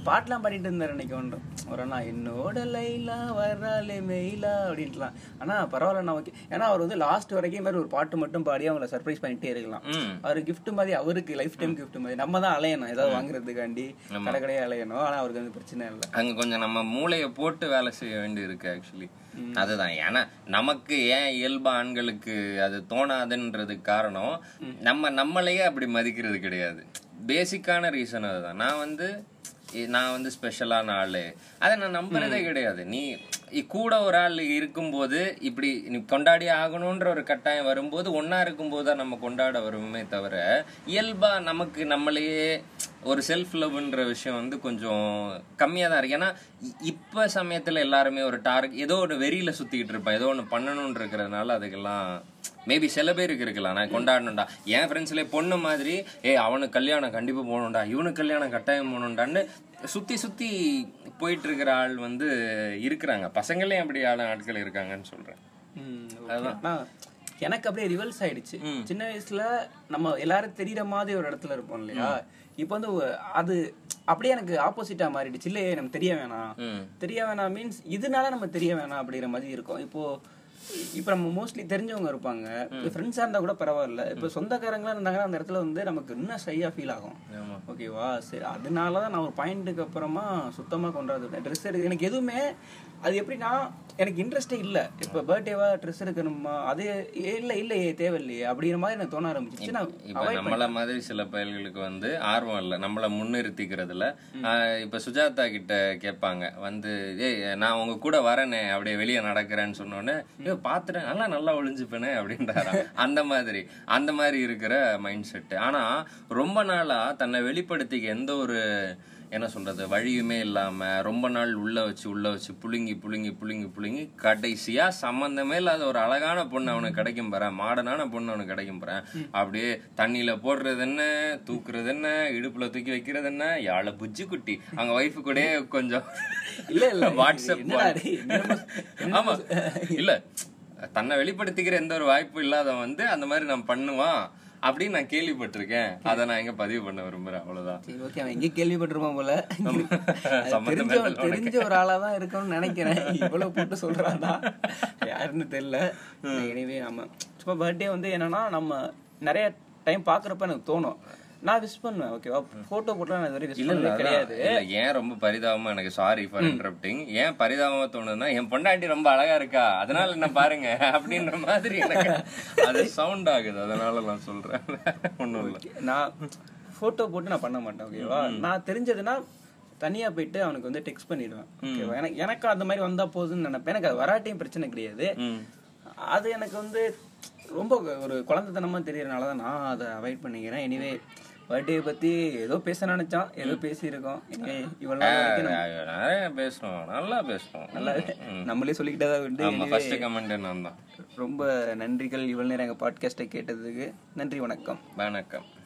பாட்டெலாம் பாடிட்டு இருந்தார் அன்னைக்கு ஒன்றும் ஒரு நான் என்னோட லைலா வராலே மெயிலா அப்படின்ட்டுலாம். ஆனால் பரவாயில்லண்ணா ஓகே, ஏன்னா அவர் லாஸ்ட் வரைக்கும் மாதிரி ஒரு பாட்டு மட்டும் பாடி அவங்கள சர்ப்ரைஸ் பண்ணிகிட்டே இருக்கலாம். அவர் கிஃப்ட் மாதிரி, அவருக்கு லைஃப் டைம் கிஃப்ட் மாதிரி. நம்ம தான் அலையணும் ஏதாவது வாங்குறதுக்காண்டி, கடைக்கடையே அலையணும். ஆனால் அவருக்கு பிரச்சனை இல்லை, அங்கே கொஞ்சம் நம்ம மூளையை போட்டு வேலை செய்ய வேண்டி இருக்கு ஆக்சுவலி. அதுதான், ஏன்னா நமக்கு ஏன் இயல்பா ஆண்களுக்கு அது தோணாதுன்றதுக்கு காரணம் நம்மளையே அப்படி மதிக்கிறது கிடையாது. பேசிக்கான ரீசன் அதுதான். நான் ஸ்பெஷலான ஆள், அதை நான் நம்புறதே கிடையாது. நீ கூட ஒரு ஆள் இருக்கும்போது இப்படி நீ கொண்டாடி ஆகணுன்ற ஒரு கட்டாயம் வரும்போது, ஒன்னா இருக்கும்போது தான் நம்ம கொண்டாட வருமே தவிர, இயல்பா நமக்கு நம்மளையே ஒரு செல்ஃப் லவ்ன்ற விஷயம் கொஞ்சம் கம்மியாக தான் இருக்கு. ஏன்னா இப்போ சமயத்தில் எல்லாருமே ஒரு ஏதோ ஒரு வெறியில் சுற்றிக்கிட்டு இருப்பான், ஏதோ ஒன்று பண்ணணும்னு இருக்கிறதுனால. அதுக்கெல்லாம் மேபி சில பேருக்கு இருக்கலாம், நான் கொண்டாடணும்டா. என் ஃப்ரெண்ட்ஸ்லேயே பொண்ணு மாதிரி அவனுக்கு கல்யாணம் கண்டிப்பாக போகணும்டா, இவனுக்கு கல்யாணம் கட்டாயம் போகணும்டான்னு சுற்றி போயிட்டு இருக்கிற ஆள் இருக்கிறாங்க. பசங்களே அப்படி ஆள் ஆட்கள் இருக்காங்கன்னு சொல்கிறேன். அதுதான் எனக்கு அப்படியே ரிவல்ஸ் ஆயிடுச்சு. சின்ன வயசுல நம்ம எல்லாரும் தெரியுற மாதிரி ஒரு இடத்துல இருப்போம் இல்லையா, இப்போ அது அப்படியே எனக்கு ஆப்போசிட்டா மாறிடுச்சு. இல்லையே நம்ம தெரிய வேணாம் மீன்ஸ் இதனால நம்ம தெரிய வேணாம் அப்படிங்கிற மாதிரி இருக்கும். இப்போ நம்ம மோஸ்ட்லி தெரிஞ்சவங்க இருப்பாங்க, ஃப்ரெண்ட்ஸாக இருந்தால் கூட பரவாயில்ல, இப்போ சொந்தக்காரங்களாக இருந்தாங்கன்னா அந்த இடத்துல நமக்கு இன்னும் ஷையாக ஃபீல் ஆகும். ஓகேவா, சரி அதனால தான் நான் ஒரு பாயிண்ட்டுக்கு அப்புறமா சுத்தமாக கொண்டாடுறேன். ட்ரெஸ் எடுக்க எனக்கு எதுவுமே அது எப்படின்னா எனக்கு இன்ட்ரெஸ்டே இல்லை. இப்போ பர்த்டேவாக ட்ரெஸ் எடுக்கணுமா, அது இல்லையே தேவையில்லையே அப்படிங்கிற மாதிரி எனக்கு தோண ஆரம்பிச்சிச்சு. நான் நம்மள மாதிரி சில பயல்களுக்கு ஆர்வம் இல்லை, நம்மளை முன்னிறுத்திக்கிறதுல. இப்போ சுஜாதா கிட்ட கேட்பாங்க நான் உங்க கூட வரேனே அப்படியே வெளியே நடக்கிறேன்னு சொன்னோன்னே பாத்துறேன் நல்லா ஒளிஞ்சுப்பேனே அப்படின்றாரா. அந்த மாதிரி இருக்கிற மைண்ட் செட்டு. ஆனா ரொம்ப நாளா தன்னை வெளிப்படுத்திக்க எந்த ஒரு என்ன சொல்கிறது, வழியுமே இல்லாமல் ரொம்ப நாள் உள்ளே வச்சு புழுங்கி கடைசியாக சம்மந்தமே இல்லாத ஒரு அழகான பொண்ணு அவனுக்கு கிடைக்கும் போகிறேன், மாடனான பொண்ணு அவனுக்கு கிடைக்கும் போகிறேன். அப்படியே தண்ணியில் போடுறது என்ன, தூக்குறது என்ன, இடுப்பில் தூக்கி வைக்கிறது என்ன, யாழை புஜ்ஜி குட்டி அவங்க ஒய்ஃபு கூட கொஞ்சம் இல்லை வாட்ஸ்அப். ஆமாம், இல்லை தன்னை வெளிப்படுத்திக்கிற எந்த ஒரு வாய்ப்பும் இல்லாதவன் வந்து அந்த மாதிரி நான் பண்ணுவான் அப்படின்னு நான் கேள்விப்பட்டிருக்கேன். அதை நான் எங்க பதிவு பண்ண விரும்புறேன், அவ்வளவுதான். ஓகே, அவன் எங்க கேள்விப்பட்டிருப்பான் போல, தெரிஞ்ச ஒரு ஆளாதான் இருக்கும்னு நினைக்கிறேன். இவ்வளவு போட்டு சொல்றாதான் யாருன்னு தெரியல. எனவே நம்ம சும்மா பர்த்டே வந்து என்னன்னா, நம்ம நிறைய டைம் பாக்குறப்ப எனக்கு தோணும், நான் விஷ் பண்ணுவேன். ஓகேவா, போட்டோ போட்டா நான் இதுவரை விஷ் பண்ணவே கிடையாது. ஏன் ரொம்ப பரிதாபமா எனக்கு, சாரி ஃபார் இன்டரப்டிங், ஏன் பரிதாபமா தோணுதுன்னா என் பொண்டாட்டி ரொம்ப அழகா இருக்கா, அதனால என்ன பாருங்க அப்படின்ற மாதிரி எனக்கு அது சவுண்ட் ஆகுது. அதனால நான் சொல்றேன், ஒன்றும் இல்லை, நான் போட்டோ போட்டு நான் பண்ண மாட்டேன். ஓகேவா, நான் தெரிஞ்சதுன்னா தனியா போயிட்டு அவனுக்கு வந்து டெக்ஸ்ட் பண்ணிடுவேன். ஓகேவா, எனக்கு அந்த மாதிரி வந்தா போதுன்னு நினைப்பேன். எனக்கு அது வராட்டியும் பிரச்சனை கிடையாது. அது எனக்கு வந்து ரொம்ப ஒரு குழந்தைத்தனமா தெரியறதுனால தான் நான் அதை அவாய்ட் பண்ணிக்கிறேன். எனிவே பர்த்டே பத்தி ஏதோ பேச நினைச்சான், ஏதோ பேசியிருக்கோம், பேசணும், நல்லா பேசணும், நல்லா நம்மளே சொல்லிக்கிட்டே தான். ரொம்ப நன்றிகள் இவ்வளவு நேரம் எங்க பாட்காஸ்டை கேட்டதுக்கு. நன்றி, வணக்கம்.